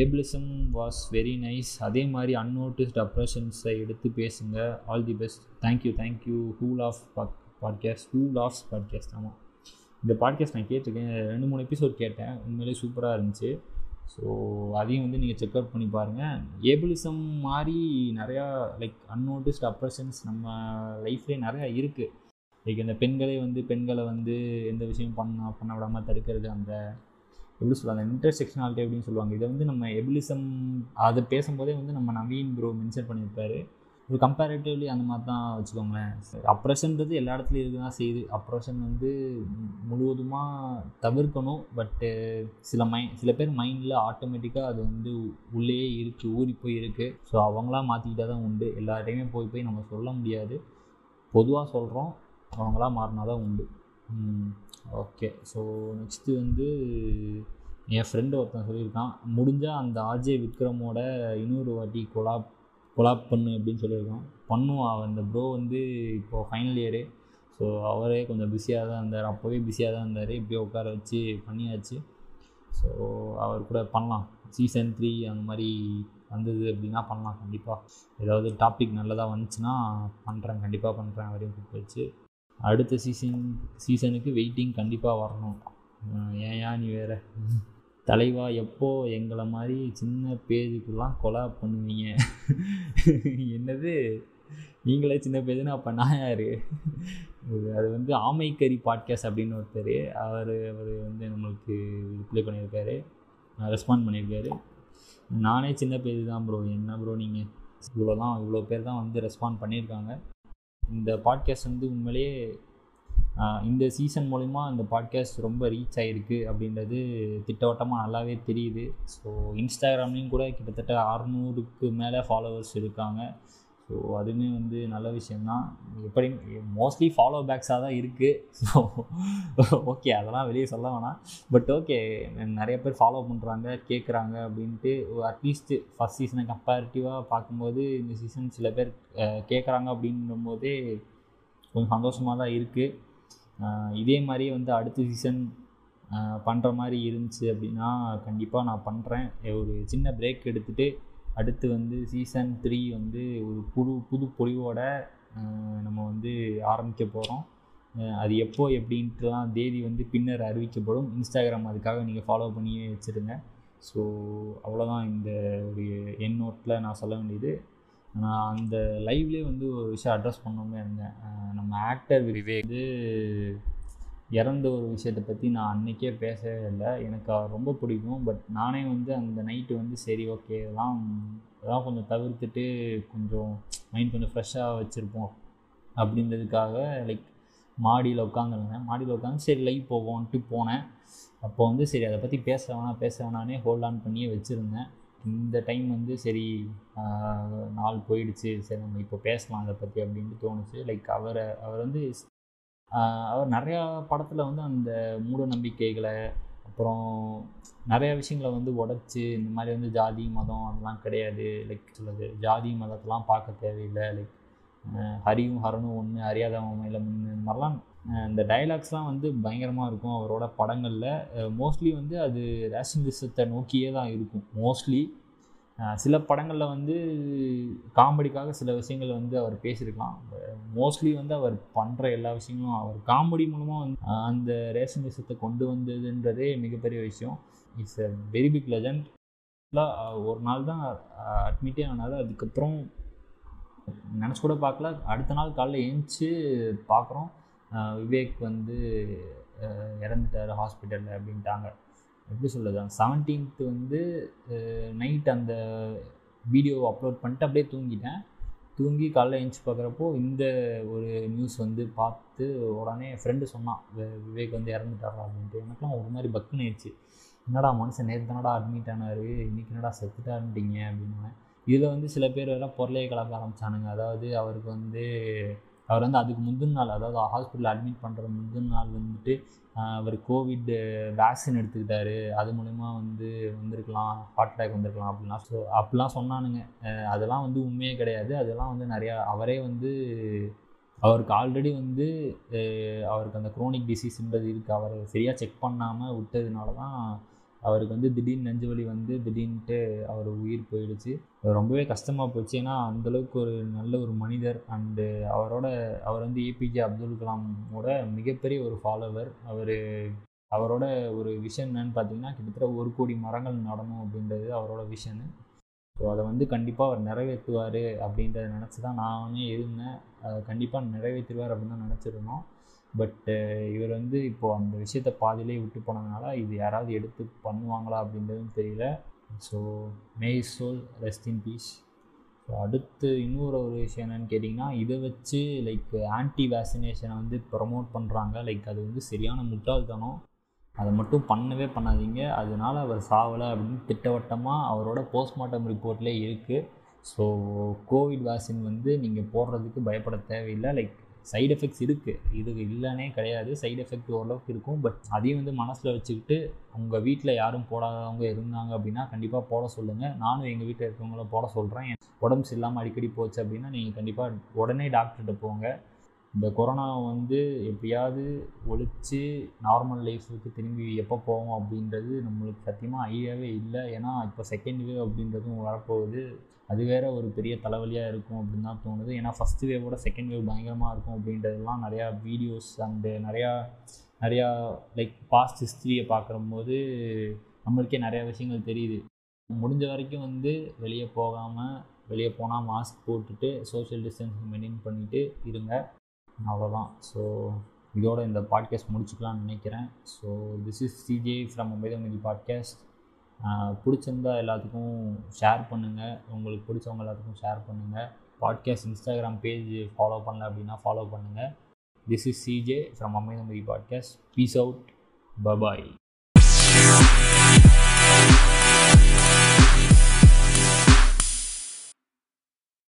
ஏபிளிசம் வாஸ் வெரி நைஸ். அதே மாதிரி அன்னோட்டிஸ்ட் அப்ரஷன்ஸை எடுத்து பேசுங்க. All the best. Thank you. Whole of podcast. ஆமாம், இந்த பாட்காஸ்ட் நான் கேட்டிருக்கேன், 2-3 எபிசோட் கேட்டேன், உண்மையிலே சூப்பராக இருந்துச்சு. ஸோ அதையும் வந்து நீங்கள் செக் அவுட் பண்ணி பாருங்கள். ஏபிளிசம் மாதிரி நிறையா லைக் அன்னோட்டிஸ்ட் அப்ரஷன்ஸ் நம்ம லைஃப்லேயே நிறையா இருக்குது. லைக் இந்த பெண்களை வந்து எந்த விஷயம் பண்ண விடாமல் தடுக்கிறது, அந்த எப்படி சொல்லுவாங்க, இன்டர்செக்ஷனாலிட்டி அப்படின்னு சொல்லுவாங்க. இதை வந்து நம்ம எபிலிசம் அதை பேசும்போதே வந்து நம்ம நவீன் ப்ரோ மென்ஷன் பண்ணியிருப்பார். ஒரு கம்பேரிட்டிவ்லி அந்த மாதிரி தான் வச்சுக்கோங்களேன். அப்ரஷன்றது எல்லா இடத்துலையும் இருக்க தான் செய்யுது. அப்ரஷன் வந்து முழுவதுமாக தவிர்க்கணும். பட்டு சில பேர் மைண்டில் ஆட்டோமேட்டிக்காக அது வந்து உள்ளே இருக்குது, ஊறி போய் இருக்குது. ஸோ அவங்களாம் மாற்றிக்கிட்டே தான் உண்டு. எல்லா டைமே போய் நம்ம சொல்ல முடியாது, பொதுவாக சொல்கிறோம், அவங்களாம் மாறினா தான் உண்டு. ஓகே, ஸோ நெக்ஸ்ட்டு வந்து என் ஃப்ரெண்டு ஒருத்தன் சொல்லியிருக்கான், முடிஞ்சால் அந்த ஆர்ஜே விக்ரமோட இன்னொரு வாட்டி கொலாப் பண்ணு அப்படின்னு சொல்லியிருக்கான். பண்ணுவான். அந்த ப்ரோ வந்து இப்போது ஃபைனல் இயரு. ஸோ அவரே கொஞ்சம் அப்போவே பிஸியாக தான் இருந்தார். இப்படியே உட்கார வச்சு பண்ணியாச்சு. ஸோ அவர் கூட பண்ணலாம். சீசன் 3 அந்த மாதிரி வந்தது அப்படின்னா பண்ணலாம் கண்டிப்பாக. ஏதாவது டாபிக் நல்லதாக வந்துச்சுன்னா கண்டிப்பாக பண்ணுறேன் அவரையும் கூப்பிட்டு வச்சு. அடுத்த சீசனுக்கு வெயிட்டிங் கண்டிப்பாக வரணும். ஏன் நீ வேறு தலைவா, எப்போது எங்களை மாதிரி சின்ன பேஜுக்குலாம் கொலாப் பண்ணுவீங்க? என்னது நீங்களே சின்ன பேஜுன்னா அப்போ நான் யார்? அது வந்து ஆமைக்கறி பாட்காஸ்ட் அப்படின்னு ஒருத்தர், அவர் வந்து நம்மளுக்கு ரிப்ளை பண்ணியிருக்காரு, ரெஸ்பாண்ட் பண்ணியிருக்காரு. நானே சின்ன பேஜ் தான் ப்ரோ, என்ன ப்ரோ நீங்கள் இவ்வளோ பேர் தான் வந்து ரெஸ்பாண்ட் பண்ணியிருக்காங்க. இந்த பாட்காஸ்ட் வந்து உண்மையிலேயே இந்த சீசன் மூலிமா அந்த பாட்காஸ்ட் ரொம்ப ரீச் ஆகிருக்கு அப்படின்றது திட்டவட்டமாக நல்லாவே தெரியுது. ஸோ இன்ஸ்டாகிராம்லேயும் கூட கிட்டத்தட்ட 600க்கு மேலே ஃபாலோவர்ஸ் இருக்காங்க. ஸோ அதுவுமே வந்து நல்ல விஷயந்தான். எப்படி மோஸ்ட்லி ஃபாலோ பேக்ஸாக தான் இருக்குது. ஸோ ஓகே, அதெல்லாம் வெளியே சொல்ல வேணாம். பட் ஓகே, நிறைய பேர் ஃபாலோ பண்ணுறாங்க, கேட்குறாங்க அப்படின்ட்டு அட்லீஸ்ட்டு ஃபஸ்ட் சீசனை கம்பேரிட்டிவாக பார்க்கும்போது இந்த சீசன் சில பேர் கேட்குறாங்க அப்படின்னும் போதே கொஞ்சம் சந்தோஷமாக தான் இருக்குது. இதே மாதிரியே வந்து அடுத்த சீசன் பண்ணுற மாதிரி இருந்துச்சு அப்படின்னா கண்டிப்பாக நான் பண்ணுறேன். ஒரு சின்ன பிரேக் எடுத்துகிட்டு அடுத்து வந்து சீசன் 3 வந்து ஒரு புது பொலிவோட நம்ம வந்து ஆரம்பிக்க போகிறோம். அது எப்போது எப்படின்ட்டுலாம் தேதி வந்து பின்னர் அறிவிக்கப்படும். இன்ஸ்டாகிராம் அதுக்காக நீங்கள் ஃபாலோ பண்ணியே வச்சுருங்க. ஸோ அவ்வளோதான் இந்த ஒரு என் நோட்டில் நான் சொல்ல வேண்டியது. நான் அந்த லைவ்லேயே வந்து ஒரு விஷயம் அட்ரஸ் பண்ணோமே இருந்தேன். நம்ம ஆக்டர் விவேக் வந்து இறந்த ஒரு விஷயத்தை பற்றி நான் அன்றைக்கே பேசவே இல்லை. எனக்கு ரொம்ப பிடிக்கும். பட் நானே வந்து அந்த நைட்டு வந்து சரி ஓகே இதெல்லாம் கொஞ்சம் தவிர்த்துட்டு கொஞ்சம் மைண்ட் கொஞ்சம் ஃப்ரெஷ்ஷாக வச்சுருப்போம் அப்படின்றதுக்காக லைக் மாடியில் உட்காந்து சரி லைவ் போவோன்ட்டு போனேன். அப்போ வந்து சரி அதை பற்றி பேச வேணானே ஹோல்ட் ஆன் பண்ணியே வச்சுருந்தேன். இந்த டைம் வந்து சரி நாள் போயிடுச்சு, சரி நம்ம இப்போ பேசலாம் அதை பற்றி அப்படின்ட்டு தோணுச்சு. லைக் அவர் வந்து அவர் நிறையா படத்தில் வந்து அந்த மூட நம்பிக்கைகளை அப்புறம் நிறையா விஷயங்களை வந்து உடைச்சி இந்த மாதிரி வந்து ஜாதி மதம் அதெல்லாம் கிடையாது, லைக் சொல்லுது ஜாதி மதத்தெலாம் பார்க்க தேவையில்லை, லைக் ஹரியும் ஹரனும் ஒன்று அறியாதவன் இல்லை முன்னு இந்த மாதிரிலாம் இந்த டைலாக்ஸ்லாம் வந்து பயங்கரமாக இருக்கும் அவரோட படங்களில். மோஸ்ட்லி வந்து அது ரேஷனலிசத்தை நோக்கியே தான் இருக்கும் மோஸ்ட்லி. சில படங்களில் வந்து காமெடிக்காக சில விஷயங்கள் வந்து அவர் பேசியிருக்கலாம். மோஸ்ட்லி வந்து அவர் பண்ணுற எல்லா விஷயங்களும் அவர் காமெடி மூலமாக வந்து அந்த ரேஷன் விஷயத்தை கொண்டு வந்ததுன்றதே மிகப்பெரிய விஷயம். It's a very big legend. ஒரு நாள் தான் அட்மிட்டே ஆனார். அதுக்கப்புறம் நினச்சி கூட பார்க்கல. அடுத்த நாள் காலையில் ஏஞ்சி பார்க்குறோம் விவேக் வந்து இறந்துட்டார் ஹாஸ்பிட்டலில் அப்படின்ட்டாங்க. எப்படி சொல்லுதான் 17th வந்து நைட் அந்த வீடியோவை அப்லோட் பண்ணிட்டு அப்படியே தூங்கி காலைல எழுந்துச்சி பார்க்குறப்போ இந்த ஒரு நியூஸ் வந்து பார்த்து உடனே ஃப்ரெண்டு சொன்னான் விவேக் வந்து இறந்துட்டாரா அப்படின்ட்டு. எனக்குலாம் ஒரு மாதிரி பக்குன்னு ஆயிடுச்சு. என்னடா மனுஷன் நேற்று தானடா அட்மிட் ஆனார், இன்றைக்கி என்னடா செத்துட்டாருன்ட்டிங்க அப்படின்னு. இதில் வந்து சில பேர் வேறு பொருளையை கலக்க ஆரம்பித்தானுங்க. அதாவது அவர் வந்து அதுக்கு முந்தின நாள், அதாவது ஹாஸ்பிட்டலில் அட்மிட் பண்ணுற முந்தின நாள் வந்துட்டு அவர் கோவிட் வேக்சின் எடுத்துக்கிட்டாரு, அது மூலிமா வந்திருக்கலாம், ஹார்ட் அட்டாக் வந்திருக்கலாம் அப்படின்லாம் அப்படிலாம் சொன்னானுங்க. அதெல்லாம் வந்து உண்மையே கிடையாது. அதெல்லாம் வந்து நிறையா அவரே வந்து அவருக்கு ஆல்ரெடி வந்து அவருக்கு அந்த குரோனிக் டிசீஸ்ன்றது இருக்குது. அவர் சரியாக செக் பண்ணாமல் விட்டதுனால தான் அவருக்கு வந்து திடீர்னு நெஞ்சுவலி வந்து திடீர்னுட்டு அவர் உயிர் போயிடுச்சு. ரொம்பவே கஷ்டமாக போச்சு. ஏன்னா அந்தளவுக்கு ஒரு நல்ல ஒரு மனிதர். அண்டு அவர் வந்து ஏபிஜே அப்துல் கலாமோட மிகப்பெரிய ஒரு ஃபாலோவர். அவரோட ஒரு விஷன் என்னன்னு பார்த்தீங்கன்னா கிட்டத்தட்ட 1 கோடி மரங்கள் நடணும் அப்படின்றது அவரோட விஷனு. ஸோ அதை வந்து கண்டிப்பாக அவர் நிறைவேற்றுவார் அப்படின்றத நினச்சி தான் நானே இருந்தேன். கண்டிப்பாக நிறைவேற்றுவார் அப்படின்னு தான் நினச்சிருந்தோம். பட்டு இவர் வந்து இப்போது அந்த விஷயத்தை பாதியிலே விட்டு போனதுனால இது யாராவது எடுத்து பண்ணுவாங்களா அப்படின்றதும் தெரியல. So may his soul rest in peace. So அடுத்து இன்னொரு விஷயம் என்னென்னு கேட்டிங்கன்னா இதை வச்சு லைக் ஆன்டி வேக்சினேஷனை வந்து ப்ரமோட் பண்ணுறாங்க. லைக் அது வந்து சரியான முட்டாள்தனம். அதை மட்டும் பண்ணாதீங்க. அதனால அவர் சாவலை அப்படின்னு திட்டவட்டமாக அவரோட போஸ்ட்மார்ட்டம் ரிப்போர்ட்லேயே இருக்குது. ஸோ கோவிட் வேக்சின் வந்து நீங்கள் போடுறதுக்கு பயப்பட தேவையில்லை. லைக் சைடு எஃபெக்ட்ஸ் இருக்குது இல்லைன்னே கிடையாது. சைடு எஃபெக்ட் ஓரளவுக்கு இருக்கும். பட் அதையும் வந்து மனசில் வச்சுக்கிட்டு உங்கள் வீட்டில் யாரும் போடாதவங்க இருந்தாங்க அப்படின்னா கண்டிப்பாக போட சொல்லுங்கள். நானும் எங்கள் வீட்டில் இருக்கிறவங்கள போட சொல்கிறேன். என் உடம்பு சரியில்லாமல் அடிக்கடி போச்சு அப்படின்னா நீங்கள் கண்டிப்பாக உடனே டாக்டர்கிட்ட போங்க. இந்த கொரோனாவை வந்து எப்படியாவது ஒழிச்சு நார்மல் லைஃபுக்கு திரும்பி எப்போ போவோம் அப்படின்றது நம்மளுக்கு சத்தியமாக ஐடியாவே இல்லை. ஏன்னா இப்போ 2nd வேவ் அப்படின்றதும் வரப்போகுது. அது வேறு ஒரு பெரிய தலைவலியாக இருக்கும் அப்படின்னு தான் தோணுது. ஏன்னா 1st வேவோட 2nd வேவ் பயங்கரமாக இருக்கும் அப்படின்றதுலாம் நிறையா வீடியோஸ் அண்டு நிறையா லைக் பாஸ்ட் ஹிஸ்ட்ரியை பார்க்குறம்போது நம்மளுக்கே நிறையா விஷயங்கள் தெரியுது. முடிஞ்ச வரைக்கும் வந்து வெளியே போனால் மாஸ்க் போட்டுட்டு சோஷியல் டிஸ்டன்ஸிங் மெயின்டைன் பண்ணிவிட்டு இருங்க. அவ்வளோதான். ஸோ இதோட இந்த பாட்காஸ்ட் முடிச்சுக்கலாம்னு நினைக்கிறேன். So this is CJ from Mumbai Tamil podcast. பிடிச்சிருந்தா எல்லாத்துக்கும் ஷேர் பண்ணுங்கள். உங்களுக்கு பிடிச்சவங்க எல்லாத்துக்கும் ஷேர் பண்ணுங்கள். பாட்காஸ்ட் இன்ஸ்டாகிராம் பேஜ் ஃபாலோ பண்ணல அப்படின்னா ஃபாலோ பண்ணுங்கள். This is CJ from Amai Namari Podcast. Peace out. Bye-bye.